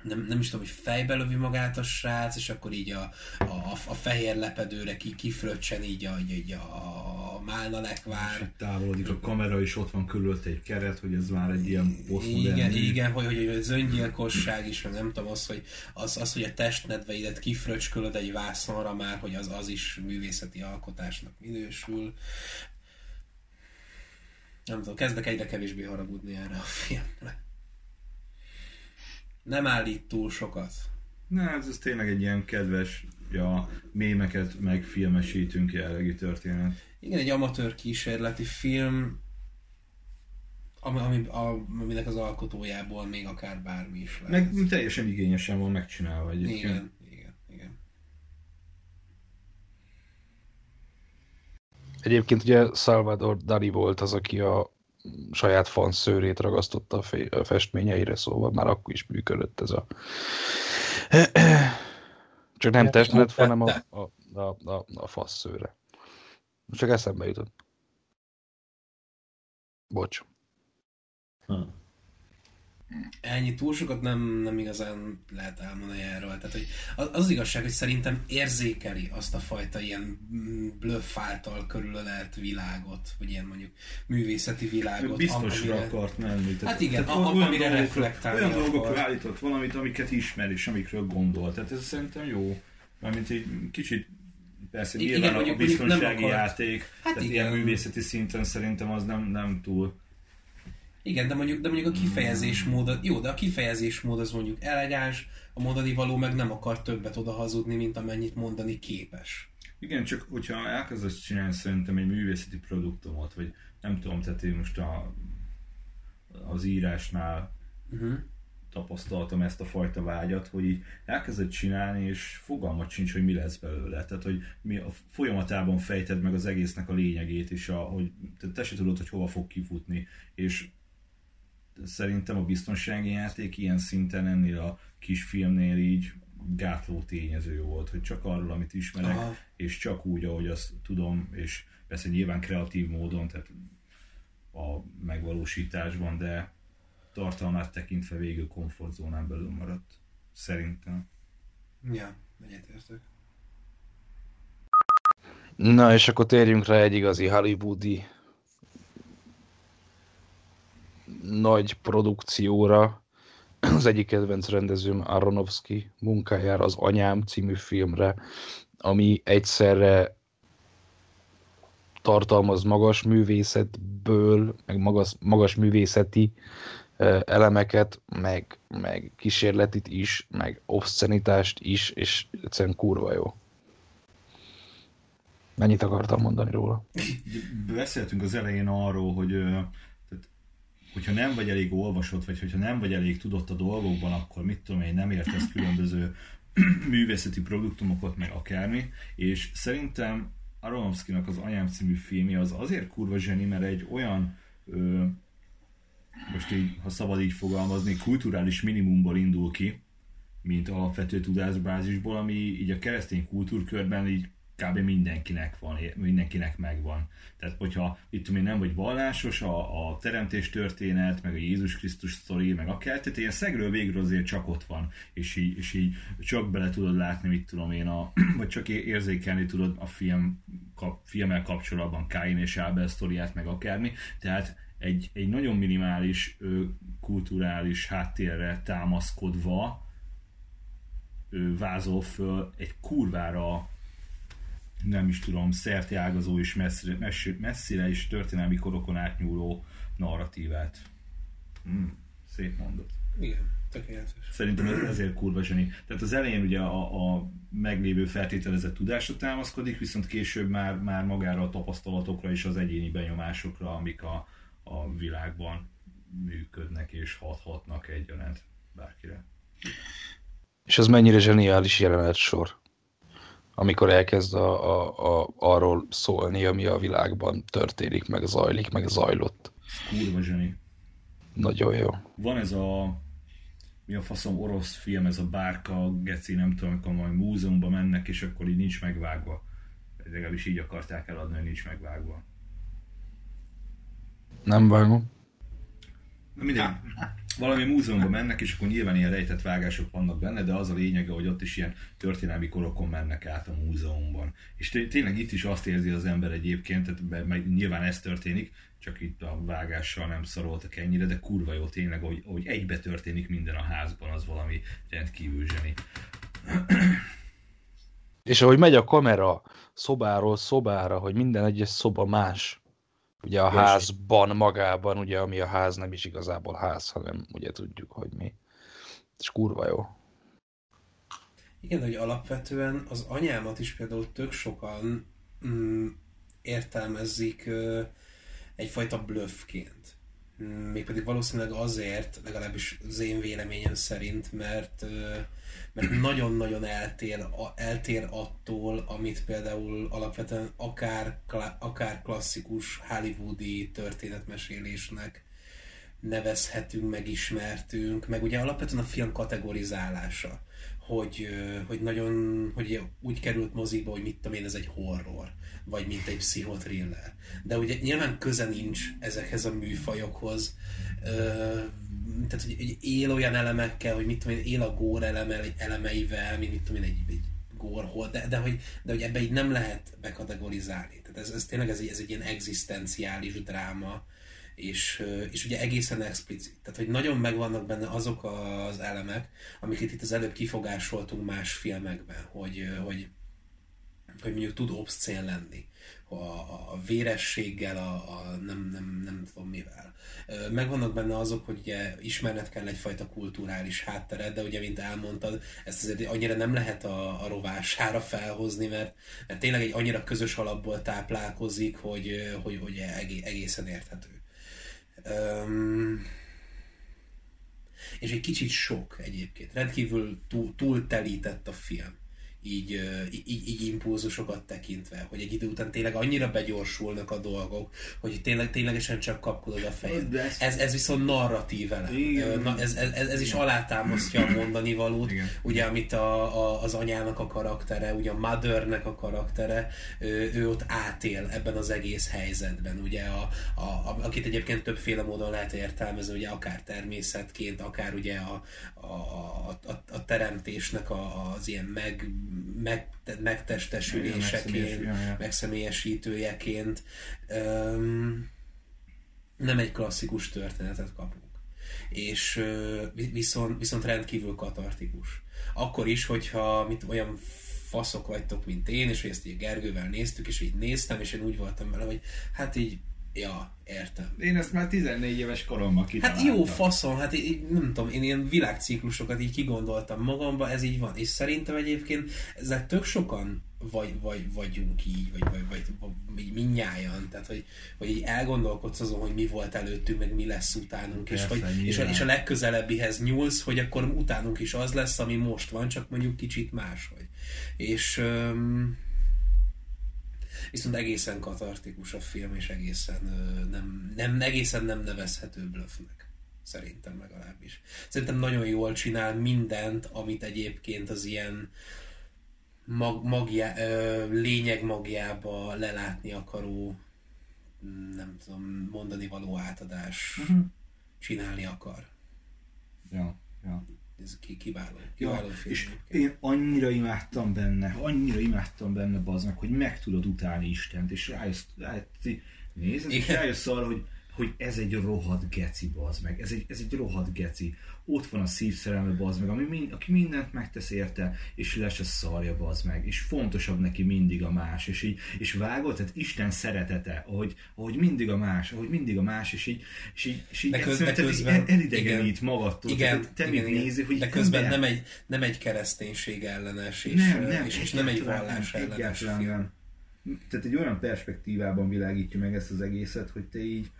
Nem, nem is tudom, hogy fejbe lövi magát a srác, és akkor így a, a, a fehér lepedőre ki, kifröccsen így a, így a, a málna lekvár. Távolodik a kamera, és ott van körülött egy keret, hogy ez már egy ilyen posztmodern. Igen, igen, hogy, hogy az öngyilkosság is, meg nem tudom, az, hogy, az, az, hogy a testnedveidet kifröcskölöd egy vászonra már, hogy az, az is művészeti alkotásnak minősül. Nem tudom, kezdek egyre kevésbé haragudni erre a filmre. Nem állít túl sokat. Nem, ez, ez tényleg egy ilyen kedves, ja, mémeket megfilmesítünk jellegű történet. Igen, egy amatőr kísérleti film, ami, ami, aminek az alkotójából még akár bármi is lehet. Meg teljesen igényesen van megcsinálva egyébként. Igen, igen, igen. Egyébként ugye Salvador Dalí volt az, aki a saját fanszőrét ragasztotta a festményeire, szóval már akkor is működött ez a... Csak nem testnet, hanem a, a, a, a, a fanszőre. Csak eszembe jutott. Bocs. Hmm. Ennyi, túl sokat nem, nem igazán lehet elmondani erről. Tehát, hogy az, az igazság, hogy szerintem érzékeli azt a fajta ilyen bluff által körülölelt világot, vagy ilyen mondjuk művészeti világot. Biztosra amire... akart menni. Tehát, hát igen, tehát a, olyan amire reflektálni. Olyan dolgokra állított valamit, amiket ismer és amikről gondol. Tehát ez szerintem jó. Mármint egy kicsit Persze igen, nyilván a biztonsági játék, hát tehát igen. Ilyen művészeti szinten szerintem az nem, nem túl. Igen, de mondjuk, de mondjuk a kifejezésmód, jó, de a kifejezésmód az mondjuk elegáns, a mondani való meg nem akar többet oda hazudni, mint amennyit mondani képes. Igen, csak hogyha elkezdesz csinálni szerintem egy művészeti produktumot, vagy nem tudom, tehát én most a, az írásnál uh-huh. tapasztaltam ezt a fajta vágyat, hogy így elkezded csinálni, és fogalmat sincs, hogy mi lesz belőle. Tehát, hogy mi a folyamatában fejted meg az egésznek a lényegét, és a, hogy te se tudod, hogy hova fog kifutni. És szerintem a biztonsági játék ilyen szinten ennél a kisfilmnél így gátló tényező volt, hogy csak arról, amit ismerek, aha. és csak úgy, ahogy azt tudom, és persze nyilván kreatív módon, tehát a megvalósításban, de tartalmát tekintve végül komfortzónán belül maradt. Szerintem. Ja, egyetértek. Na, és akkor térjünk rá egy igazi hollywoodi nagy produkcióra. Az egyik kedvenc rendezőm, Aronofsky munkájára, az Anyám című filmre, ami egyszerre tartalmaz magas művészetből, meg magas, magas művészeti elemeket, meg, meg kísérletit is, meg obszcenitást is, és egyszerűen kurva jó. Mennyit akartam mondani róla? Beszéltünk az elején arról, hogy tehát, hogyha nem vagy elég olvasott, vagy hogyha nem vagy elég tudott a dolgokban, akkor mit tudom én, nem értesz különböző művészeti produktumokat, meg akármi, és szerintem Aronofskynak az Anyám című filmje az azért kurva zseni, mert egy olyan ö, most így, ha szabad így fogalmazni, kulturális minimumból indul ki, mint alapvető tudásbázisból, ami így a keresztény kultúrkörben így kb. Mindenkinek van, mindenkinek megvan. Tehát, hogyha itt tudom én nem vagy vallásos, a, a teremtés történet, meg a Jézus Krisztus sztori, meg akár, tehát ilyen szegről végről azért csak ott van, és így, és így csak bele tudod látni, mit tudom én, a, vagy csak érzékelni tudod a film, kap, filmmel kapcsolatban Káin és Ábel sztoriát, meg akármi, tehát Egy, egy nagyon minimális ö, kulturális háttérre támaszkodva ö, vázol föl egy kurvára, nem is tudom, szerteágazó és messzire, messzire, messzire is történelmi korokon átnyúló narratívát. Mm, szép mondat. Igen, tökéletes. Szerintem ez ezért kurva zseni. Tehát az elején ugye a, a meglévő feltételezett tudásra támaszkodik, viszont később már, már magára a tapasztalatokra és az egyéni benyomásokra, amik a a világban működnek és hathatnak egyaránt bárkire. És az mennyire zseniális jelenetsor, amikor elkezd a, a, a, arról szólni, ami a világban történik, meg zajlik, meg zajlott. Kurva zseni. Nagyon jó. Van ez a, mi a faszom, orosz film, ez a bárka, geci, nem tudom, amikor majd múzeumban mennek, és akkor így nincs megvágva. Legalábbis így akarták eladni, hogy nincs megvágva. Nem vágom. Na mindegy. Valami múzeumban mennek, és akkor nyilván ilyen rejtett vágások vannak benne, de az a lényege, hogy ott is ilyen történelmi korokon mennek át a múzeumban. És tényleg itt is azt érzi az ember egyébként, tehát meg nyilván ez történik, csak itt a vágással nem szaroltak ennyire, de kurva jó tényleg, hogy, hogy egybe történik minden a házban, az valami rendkívül zseni. És ahogy megy a kamera szobáról szobára, hogy minden egyes szoba más. Ugye a házban magában, ugye, ami a ház nem is igazából ház, hanem ugye tudjuk, hogy mi. És kurva jó. Igen, hogy alapvetően az Anyámat is például tök sokan mm, értelmezik ö, egyfajta bluffként. Mégpedig valószínűleg azért, legalábbis az én véleményem szerint, mert, ö, mert nagyon-nagyon eltér, a, eltér attól, amit például alapvetően akár, akár klasszikus hollywoodi történetmesélésnek nevezhetünk, megismertünk, meg ugye alapvetően a film kategorizálása, hogy, hogy nagyon, hogy úgy került moziba, hogy mit tudom én, ez egy horror, vagy mint egy pszichotriller. De ugye nyilván köze nincs ezekhez a műfajokhoz, tehát hogy él olyan elemekkel, hogy mit tudom én, él a gore eleme, elemeivel, mint mit tudom én, egy, egy gore, de, de, hogy, de hogy ebbe így nem lehet bekategorizálni. Tehát ez, ez tényleg ez egy, ez egy ilyen egzisztenciális dráma, És, és ugye egészen explicit. Tehát, hogy nagyon megvannak benne azok az elemek, amiket itt az előbb kifogásoltunk más filmekben, hogy, hogy hogy mondjuk tud obszcén lenni. A, a vérességgel, a, a nem, nem, nem tudom mivel. Megvannak benne azok, hogy ugye ismerned kell egyfajta kulturális hátteret, de ugye, mint elmondtad, ezt azért annyira nem lehet a, a rovására felhozni, mert, mert tényleg egy annyira közös alapból táplálkozik, hogy, hogy, hogy egészen érthető. Um, és egy kicsit sok egyébként. Rendkívül túl, túl telített a film. Így, így, így impulzusokat tekintve, hogy egy idő után tényleg annyira begyorsulnak a dolgok, hogy tényleg, ténylegesen csak kapkodod a fejed. Ez, ez viszont narratív elem. Na, ez, ez, ez is alátámasztja a mondani valót, igen. Ugye, amit a, a, az anyának a karaktere, ugye a mothernek a karaktere, ő, ő ott átél ebben az egész helyzetben, ugye, a, a, a, akit egyébként többféle módon lehet értelmezni, ugye, akár természetként, akár ugye a, a, a, a, a teremtésnek a, az ilyen meg Meg, megtestesüléseként, megszemélyesítőjeként um, nem egy klasszikus történetet kapunk. És uh, viszont, viszont rendkívül katartikus. Akkor is, hogyha mint olyan faszok vagytok, mint én, és hogy ezt így Gergővel néztük, és így néztem, és én úgy voltam vele, hogy hát így, ja, értem. Én ezt már tizennégy éves koromban kitaláltam. Hát jó faszom, hát így, nem tudom, én ilyen világciklusokat így kigondoltam magamba, ez így van. És szerintem egyébként ezzel tök sokan vagy, vagy, vagyunk így, vagy, vagy, vagy, vagy mindnyájan. Tehát, hogy, hogy így elgondolkodsz azon, hogy mi volt előttünk, meg mi lesz utánunk. Persze, és, hogy, és, a, és a legközelebbihez nyúlsz, hogy akkor utánunk is az lesz, ami most van, csak mondjuk kicsit máshogy. És... Um, viszont egészen katartikus a film, és egészen nem, nem, egészen nem nevezhető bluffnek. Szerintem legalábbis. Szerintem nagyon jól csinál mindent, amit egyébként az ilyen mag, magjá, lényeg magjába lelátni akaró, nem tudom, mondani való átadás uh-huh. csinálni akar. Ja, ja. Ez kiváló, kiváló ja, film. És én annyira imádtam benne, annyira imádtam benne baznak, hogy meg tudod utálni Istent, és rájössz, nézd, és rájössz arra, hogy, hogy ez egy rohadt geci, bazd meg, ez egy, ez egy rohadt geci. Ott van a szívszerelme, bazd meg, ami mind, aki mindent megtesz érte, és lesz a szarja, bazd meg, és fontosabb neki mindig a más, és így, és vágod, tehát Isten szeretete, ahogy, ahogy mindig a más, ahogy mindig a más, és így, és így, és így közben, közben, elidegenít igen, magadtól, igen, tehát te igen, nézi, hogy de közben ember... nem, egy, nem egy kereszténység ellenes, és nem, nem, és, és nem egy vallás ellenes film. Tehát egy olyan perspektívában világítja meg ezt az egészet, hogy te így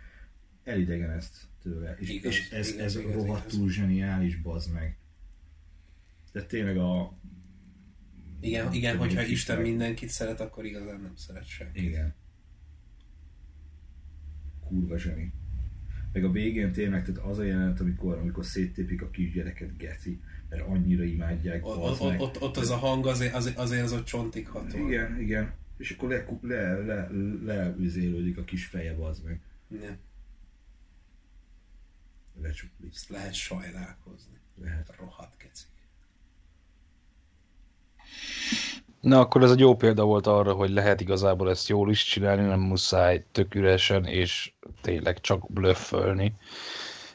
elidegenedsz tőle. És, igaz, és ez, igaz, ez igaz, rohadtul igaz. Zseniális, bazd meg. Tehát tényleg a... Igen, a, igen hogyha Isten mindenkit szeret, akkor igazán nem szeret senkit. Igen. Kurva zseni. Meg a végén tényleg, tehát az a jelenet, amikor, amikor széttépik a kisgyereket, geci, mert annyira imádják, o, bazd ott, meg. Ott, ott az a hang azért az, azért az ott csontigható. Igen, igen. És akkor leüzélődik le, le, le a kis feje, bazd meg. Igen. Lecsuklik. Ezt lehet sajnálkozni. Lehet. Rohadt kecik. Na akkor ez egy jó példa volt arra, hogy lehet igazából ezt jól is csinálni, nem muszáj tök üresen és tényleg csak blöffölni.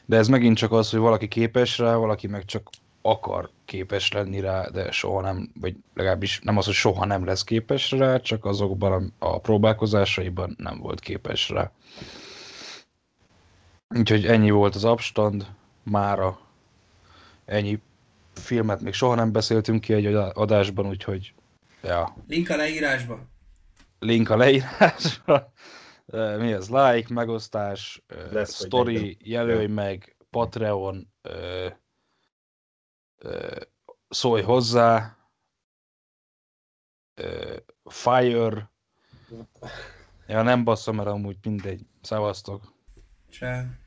De ez megint csak az, hogy valaki képes rá, valaki meg csak akar képes lenni rá, de soha nem, vagy legalábbis nem az, hogy soha nem lesz képes rá, csak azokban a próbálkozásaiban nem volt képes rá. Úgyhogy ennyi volt az abstand, mára ennyi filmet még soha nem beszéltünk ki egy adásban, úgyhogy ja. Link a leírásban. Link a leírásban. Mi ez? Like, megosztás, lesz, story, jelölj meg, Patreon, szólj hozzá, Fire. Ja, nem basszom, mert amúgy mindegy. Szevasztok. Ciao.